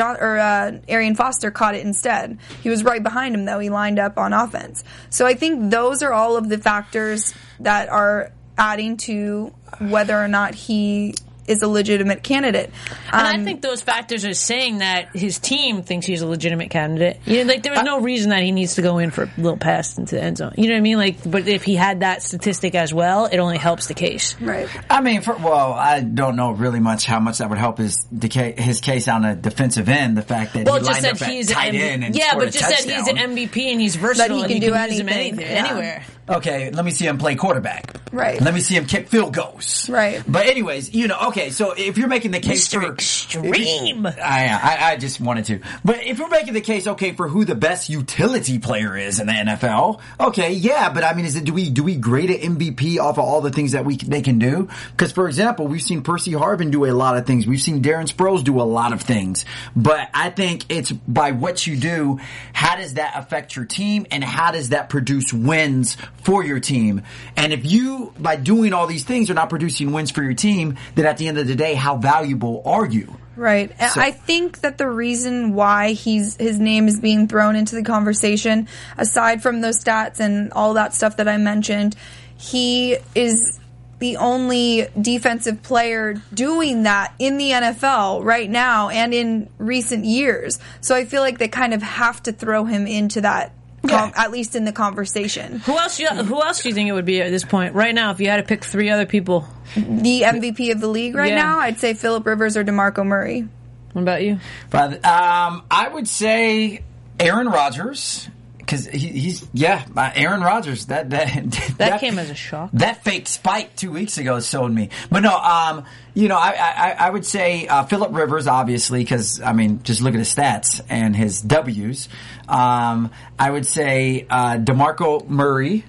Foster caught it instead. He was right behind him, though. He lined up on offense. So I think those are all of the factors that are adding to whether or not he is a legitimate candidate. And I think those factors are saying that his team thinks he's a legitimate candidate. You know, like, there was no reason that he needs to go in for a little pass into the end zone. You know what I mean? Like, but if he had that statistic as well, it only helps the case. Right. I mean, I don't know really much how much that would help his case on a defensive end, the fact that he lined up at tight end and scored a touchdown. Yeah, but just said he's an MVP and he's versatile and he can use him anywhere. Okay, let me see him play quarterback. Right. Let me see him kick field goals. Right. But anyways, you know, okay, so if you're making the case for extreme. I just wanted to. But if you're making the case, okay, for who the best utility player is in the NFL, okay, yeah, but I mean, do we grade an MVP off of all the things that they can do? Because, for example, we've seen Percy Harvin do a lot of things. We've seen Darren Sproles do a lot of things. But I think it's by what you do, how does that affect your team and how does that produce wins for your team? And if you, by doing all these things, are not producing wins for your team, then at the end of the day, how valuable are you? Right. And I think that the reason why his name is being thrown into the conversation, aside from those stats and all that stuff that I mentioned, he is the only defensive player doing that in the NFL right now and in recent years. So I feel like they kind of have to throw him into that. Yeah. At least in the conversation. Who else do you think it would be at this point? Right now, if you had to pick 3 other people. The MVP of the league now, I'd say Phillip Rivers or DeMarco Murray. What about you? I would say Aaron Rodgers. Because Aaron Rodgers. That came as a shock. That fake spike 2 weeks ago sold me. But no, I would say Phillip Rivers, obviously, because, I mean, just look at his stats and his W's. I would say DeMarco Murray,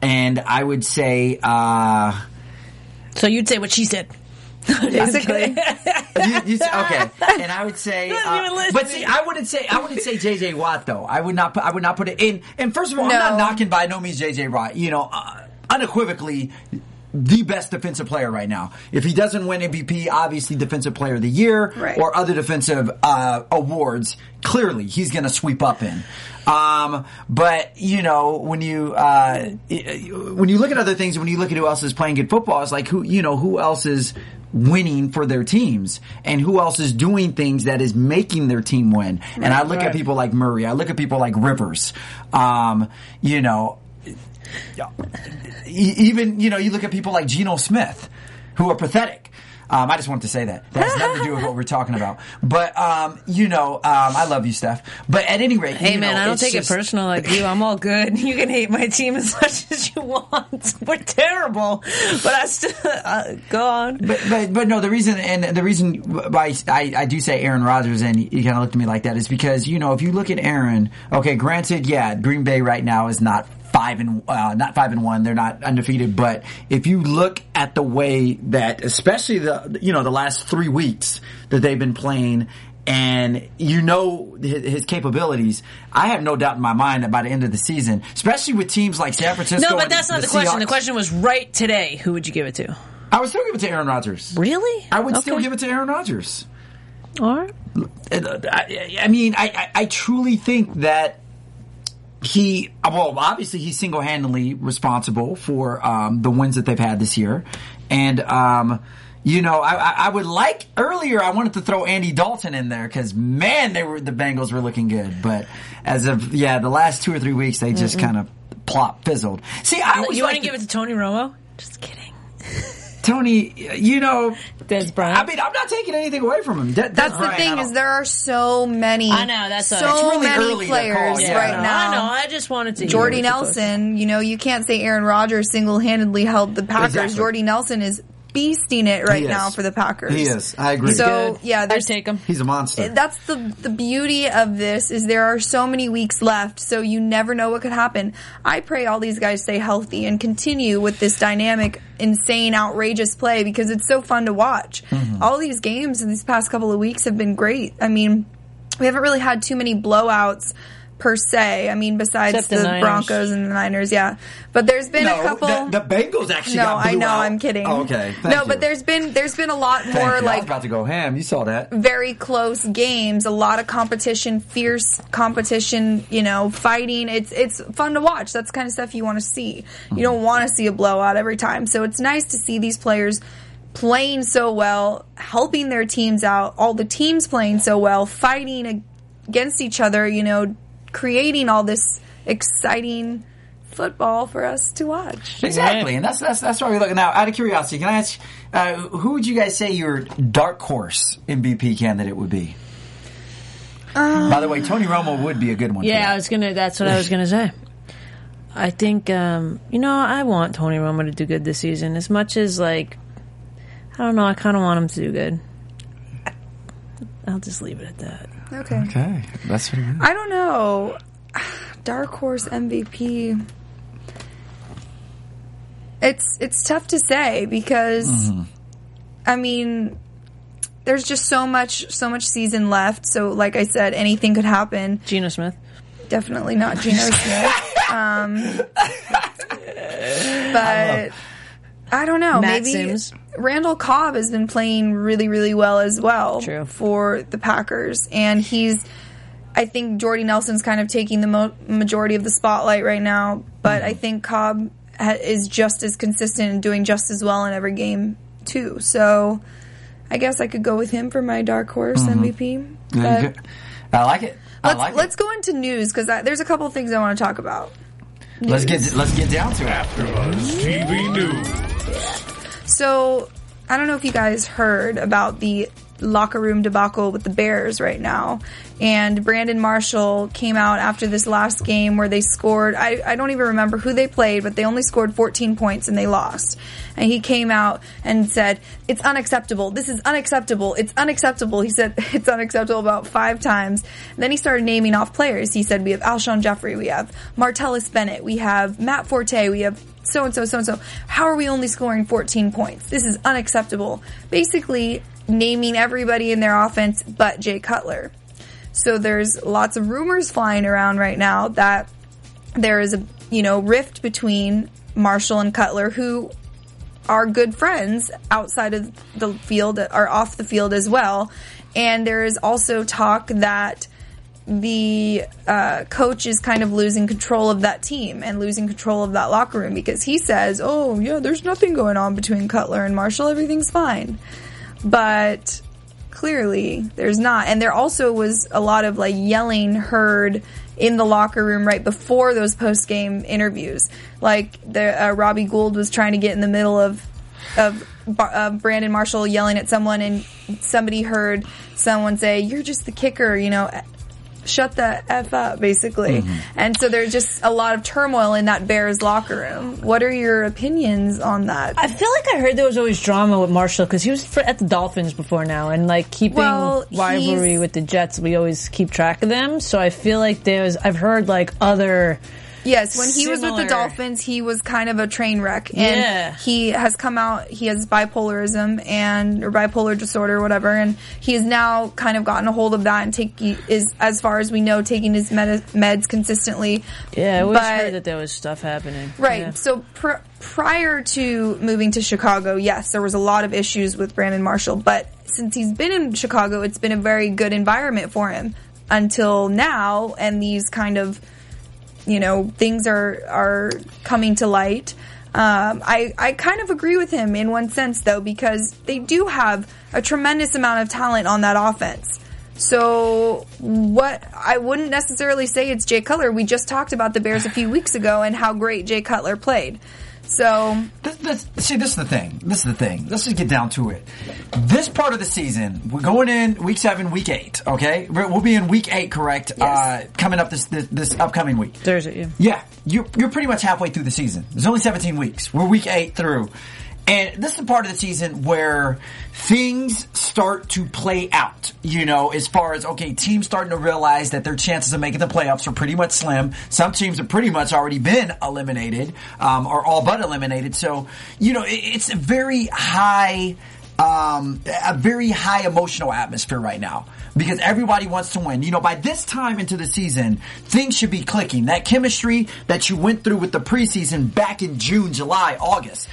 and I would say... so you'd say what she said. Basically. Okay. And I would say, but see, I wouldn't say JJ Watt though. I would not put it in. And first of all, I'm not knocking by no means JJ Watt. You know, unequivocally the best defensive player right now. If he doesn't win MVP, obviously defensive player of the year or other defensive awards, clearly he's going to sweep up in. But you know, when you look at other things, when you look at who else is playing good football, it's like who else is winning for their teams and who else is doing things that is making their team win. And I look at people like Murray. I look at people like Rivers. Even, you look at people like Geno Smith who are pathetic. I just wanted to say that. That has nothing to do with what we're talking about. But, I love you, Steph. But at any rate... Hey, man, I don't take it personal like you. I'm all good. You can hate my team as much as you want. We're terrible. But I still... go on. But no, the reason why I do say Aaron Rodgers and he kind of looked at me like that is because, if you look at Aaron... Okay, granted, Green Bay right now is not... 5-1. They're not undefeated. But if you look at the way that, especially the last 3 weeks that they've been playing and you know his capabilities, I have no doubt in my mind that by the end of the season, especially with teams like San Francisco. No, but that's not the question. Seahawks. The question was right today. Who would you give it to? I would still give it to Aaron Rodgers. Really? I would still give it to Aaron Rodgers. All right. I mean, I truly think that he, well, obviously he's single-handedly responsible for the wins that they've had this year. And, you know, I would like, earlier I wanted to throw Andy Dalton in there because, man, the Bengals were looking good. But as of, yeah, the last 2 or 3 weeks, they just kind of fizzled. See, you want to give it to Tony Romo? Just kidding. Tony, you know, Dez Bryant. I mean, I'm not taking anything away from him. That's the thing, is there are so many. I know, that's so many players right now. I know, I just wanted to. Jordy Nelson, you know, you can't say Aaron Rodgers single-handedly helped the Packers. Exactly. Jordy Nelson is beasting it right now for the Packers. He is. I agree. So yeah, I take him. He's a monster. That's the beauty of this, is there are so many weeks left, so you never know what could happen. I pray all these guys stay healthy and continue with this dynamic, insane, outrageous play, because it's so fun to watch. Mm-hmm. All these games in these past couple of weeks have been great. I mean, we haven't really had too many blowouts per se. I mean, besides except the Broncos and the Niners, yeah. But there's been a couple. The Bengals actually got blew out. No, I know, I'm kidding. Oh, okay. Thank you. But there's been a lot more, like, I was about to go ham. You saw that. Very close games, a lot of competition, fierce competition, you know, fighting. It's fun to watch. That's the kind of stuff you want to see. You don't want to see a blowout every time. So it's nice to see these players playing so well, helping their teams out, all the teams playing so well, fighting against each other, you know, creating all this exciting football for us to watch. Exactly, and that's why we're looking. Now, out of curiosity, can I ask, who would you guys say your dark horse MVP candidate would be? By the way, Tony Romo would be a good one. Yeah, that's what I was gonna say. I think you know, I want Tony Romo to do good this season. As much as, like, I don't know, I kind of want him to do good. I'll just leave it at that. Okay. That's what I don't know. Dark horse MVP. It's tough to say because I mean, there's just so much season left. So, like I said, anything could happen. Geno Smith. Definitely not Geno Smith. But I don't know. Matt Sims. Randall Cobb has been playing really, really well as well. True. For the Packers. And I think Jordy Nelson's kind of taking the majority of the spotlight right now. But I think Cobb is just as consistent and doing just as well in every game, too. So I guess I could go with him for my dark horse MVP. But I like it. Let's go into news, because there's a couple things I want to talk about. News. Let's get down to it. AfterBuzz TV News. So, I don't know if you guys heard about the locker room debacle with the Bears right now. And Brandon Marshall came out after this last game where they scored. I don't even remember who they played, but they only scored 14 points and they lost. And he came out and said, "It's unacceptable. This is unacceptable. It's unacceptable." He said it's unacceptable about 5 times. And then he started naming off players. He said, "We have Alshon Jeffrey. We have Martellus Bennett. We have Matt Forte. We have so-and-so, so-and-so. How are we only scoring 14 points? This is unacceptable." Basically, naming everybody in their offense but Jay Cutler. So there's lots of rumors flying around right now that there is a, you know, rift between Marshall and Cutler, who are good friends outside of the field, or off the field as well. And there is also talk that the coach is kind of losing control of that team and losing control of that locker room, because he says, "Oh, yeah, there's nothing going on between Cutler and Marshall. Everything's fine." But clearly there's not. And there also was a lot of, like, yelling heard in the locker room right before those post-game interviews. Like, the Robbie Gould was trying to get in the middle of Brandon Marshall yelling at someone, and somebody heard someone say, "You're just the kicker, you know, shut the F up," basically. And so there's just a lot of turmoil in that Bears locker room. What are your opinions on that? I feel like I heard there was always drama with Marshall, because he was at the Dolphins before now, and, like, keeping rivalry with the Jets, we always keep track of them. So I feel like I've heard, like, other Yes, when he was with the Dolphins, he was kind of a train wreck. And he has come out, he has bipolarism or bipolar disorder or whatever, and he has now kind of gotten a hold of that and is, as far as we know, taking his meds consistently. Yeah, I always heard that there was stuff happening. Right, so prior to moving to Chicago, yes, there was a lot of issues with Brandon Marshall, but since he's been in Chicago, it's been a very good environment for him until now, and these kind of, you know, things are coming to light. I kind of agree with him in one sense, though, because they do have a tremendous amount of talent on that offense. So I wouldn't necessarily say it's Jay Cutler. We just talked about the Bears a few weeks ago and how great Jay Cutler played. So this is the thing. Let's just get down to it. This part of the season, we're going in week 7, week 8. Okay, we'll be in week 8, correct? Yes. Coming up this upcoming week. Thursday. Yeah, you're pretty much halfway through the season. There's only 17 weeks. We're week 8 through, and this is the part of the season where things start to play out. You know, as far as, okay, teams starting to realize that their chances of making the playoffs are pretty much slim. Some teams have pretty much already been eliminated, or all but eliminated. So, you know, it's a very high emotional atmosphere right now because everybody wants to win. You know, by this time into the season, things should be clicking. That chemistry that you went through with the preseason back in June, July, August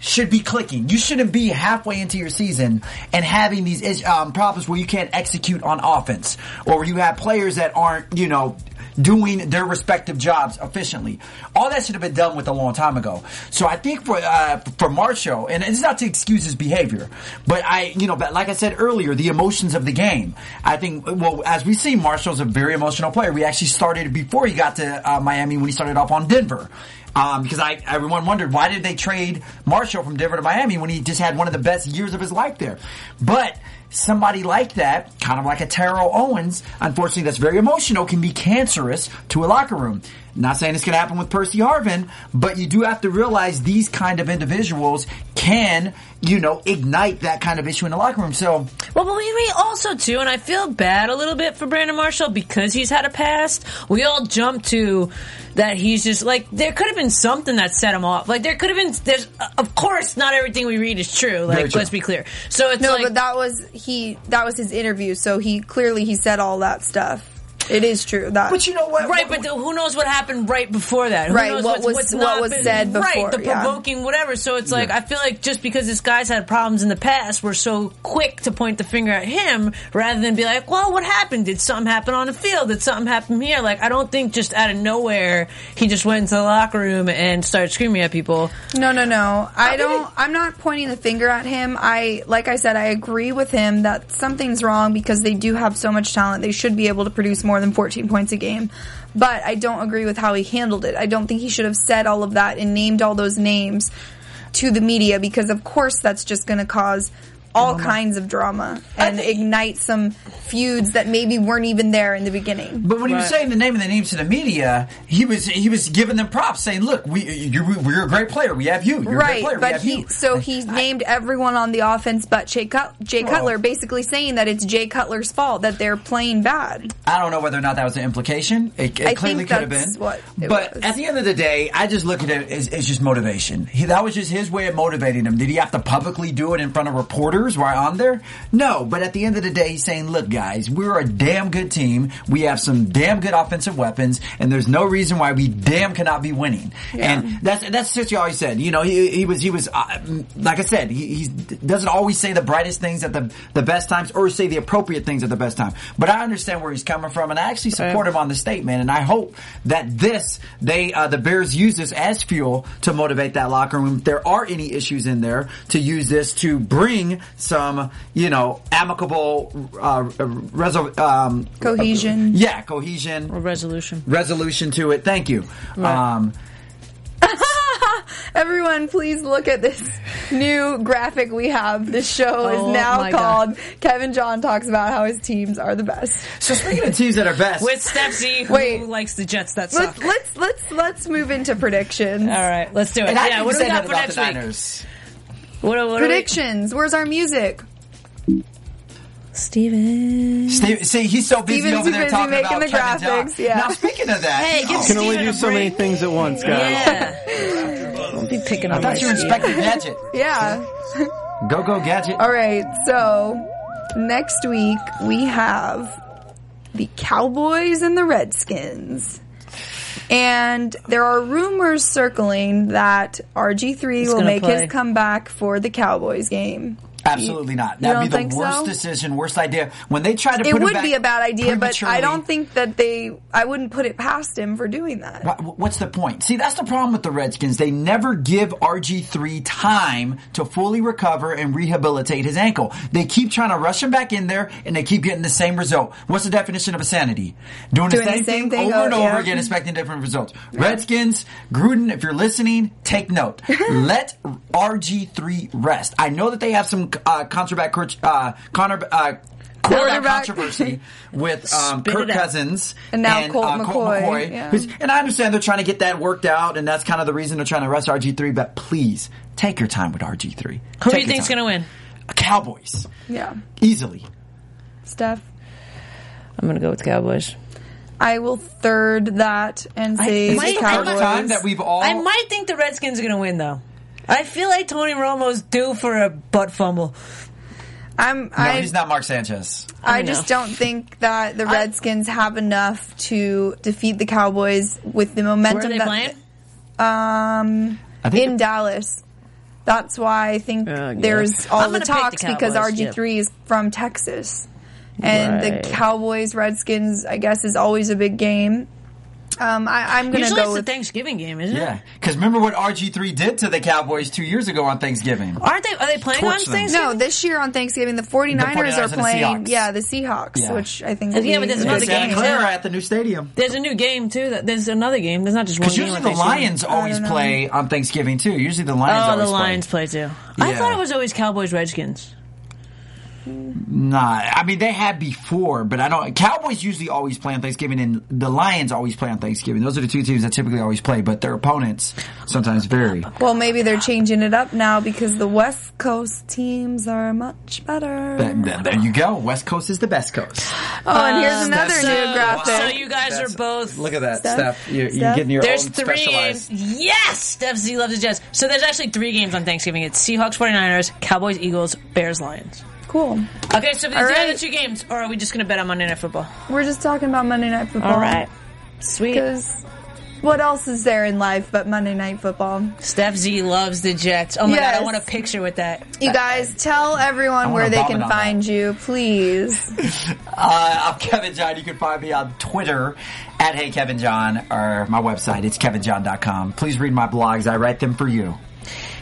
should be clicking. You shouldn't be halfway into your season and having these problems where you can't execute on offense, or where you have players that aren't, you know, doing their respective jobs efficiently. All that should have been done with a long time ago. So I think for Marshall, and it's not to excuse his behavior, but but like I said earlier, the emotions of the game. I think, well, as we see, Marshall's a very emotional player. We actually started before he got to Miami when he started off on Denver. Because everyone wondered, why did they trade Marshall from Denver to Miami when he just had one of the best years of his life there? But somebody like that, kind of like a Terrell Owens, unfortunately that's very emotional, can be cancerous to a locker room. Not saying this can happen with Percy Harvin, but you do have to realize these kind of individuals can, you know, ignite that kind of issue in the locker room. So, well, believe me, also too, and I feel bad a little bit for Brandon Marshall because he's had a past. We all jump to that he's just like, there could have been something that set him off. Like there could have been. There's, of course, not everything we read is true. Like, let's be clear. So it's but that was his interview. So he clearly said all that stuff. It is true. That, but you know what? Right, but who knows what happened right before that? Who knows what was said before. Right, the provoking whatever. So it's like, I feel like just because this guy's had problems in the past, we're so quick to point the finger at him rather than be like, well, what happened? Did something happen on the field? Did something happen here? Like, I don't think just out of nowhere, he just went into the locker room and started screaming at people. No. I'm not pointing the finger at him. Like I said, I agree with him that something's wrong because they do have so much talent. They should be able to produce more than 14 points a game, but I don't agree with how he handled it. I don't think he should have said all of that and named all those names to the media, because of course that's just going to cause all kinds of drama and ignite some feuds that maybe weren't even there in the beginning. But when he was saying the name of the names to the media, he was giving them props, saying, "Look, we're a great player. We have you. You're a great player. But he named everyone on the offense but Jay Cutler, basically saying that it's Jay Cutler's fault that they're playing bad. I don't know whether or not that was an implication. It clearly could have been. But at the end of the day, I just look at it as just motivation. That was just his way of motivating him. Did he have to publicly do it in front of reporters? Right on there? No, but at the end of the day, he's saying, look, guys, we're a damn good team. We have some damn good offensive weapons, and there's no reason why we damn cannot be winning. Yeah. And that's just what he always said. You know, he was like I said, he doesn't always say the brightest things at the best times or say the appropriate things at the best time. But I understand where he's coming from, and I actually support him on the statement, and I hope that the Bears use this as fuel to motivate that locker room. If there are any issues in there, to use this to bring some, you know, amicable cohesion. Yeah, cohesion. Or resolution. Resolution to it. Thank you. Right. Everyone, please look at this new graphic we have. This show is now called Kevin John Talks About How His Teams Are the Best. So speaking of teams that are best. With Steph Z, who likes the Jets that suck. Let's move into predictions. All right, let's do it. And what do we got for next week? What predictions. Where's our music? Steven. See, he's so busy Steven's over there busy talking about the graphics. Yeah. Now, speaking of that, hey, give Steven a break. You can only do so many things at once, guys. Yeah. Don't be picking on me. I thought you were Inspector Gadget. Yeah. Go, Gadget. All right, so next week we have the Cowboys and the Redskins. And there are rumors circling that RG3 will make his comeback for the Cowboys game. Absolutely not. That would be the worst decision, worst idea. When they try to put him back, it would be a bad idea, but I don't think that I wouldn't put it past him for doing that. What's the point? See, that's the problem with the Redskins. They never give RG3 time to fully recover and rehabilitate his ankle. They keep trying to rush him back in there, and they keep getting the same result. What's the definition of insanity? Doing the same thing over and over again, expecting different results. Yeah. Redskins, Gruden, if you're listening, take note. Let RG3 rest. I know that they have some quarterback controversy with Kirk Cousins and Colt McCoy. Yeah. And I understand they're trying to get that worked out, and that's kind of the reason they're trying to arrest RG3, but please, take your time with RG3. Who do you think's going to win? Cowboys. Yeah. Easily. Steph? I'm going to go with Cowboys. I will third that and say Cowboys. I might think the Redskins are going to win, though. I feel like Tony Romo's due for a butt fumble. He's not Mark Sanchez. I just don't think that the Redskins have enough to defeat the Cowboys with the momentum. Where are they playing? In Dallas. That's why I think there's all the talks because RG3 is from Texas. And the Cowboys-Redskins, I guess, is always a big game. I'm going to go with the Thanksgiving game, isn't it? Yeah, because remember what RG3 did to the Cowboys 2 years ago on Thanksgiving. Are they playing on Thanksgiving? No, this year on Thanksgiving, the 49ers are playing. The Seahawks, which I think. Yeah, but there's another game. Santa Clara at the new stadium. There's a new game too. There's another game. There's not just one game. Because usually the Lions always play on Thanksgiving too. Usually the Lions. Oh, the Lions play too. Yeah. I thought it was always Cowboys Redskins. Nah, I mean they had before, but I don't. Cowboys usually always play on Thanksgiving, and the Lions always play on Thanksgiving. Those are the two teams that typically always play, but their opponents sometimes vary. Well, maybe they're changing it up now because the West Coast teams are much better. There you go. West Coast is the best coast. Oh, and here's another new graphic. So you guys are both. Look at that, Steph. You're getting your own specialized. Yes, Steph Z loves the Jets. So there's actually 3 games on Thanksgiving. It's Seahawks 49ers, Cowboys Eagles, Bears Lions. Cool. Okay, so these are the 2 games, or are we just going to bet on Monday Night Football? We're just talking about Monday Night Football. All right. Sweet. Because what else is there in life but Monday Night Football? Steph Z loves the Jets. Oh, my God, I want a picture with that. You guys, tell everyone where they can find you, please. I'm Kevin John. You can find me on Twitter at HeyKevinJohn, or my website. It's KevinJohn.com. Please read my blogs. I write them for you.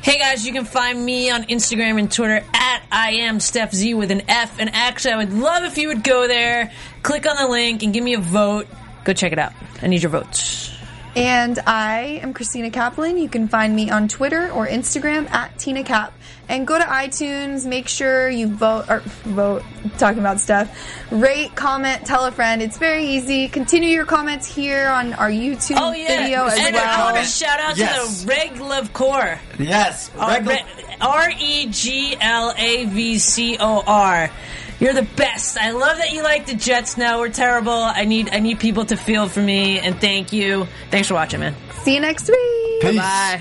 Hey guys, you can find me on Instagram and Twitter at I am Steph Z with an F. And actually, I would love if you would go there, click on the link, and give me a vote. Go check it out. I need your votes. And I am Christina Kaplan. You can find me on Twitter or Instagram at Tina Cap. And go to iTunes. Make sure you vote. Talking about stuff. Rate, comment, tell a friend. It's very easy. Continue your comments here on our YouTube video as well. I want to shout out to the Reglavcor. Yes, REGLAVCOR. You're the best. I love that you like the Jets now. We're terrible. I need people to feel for me, and thank you. Thanks for watching, man. See you next week. Peace. Bye.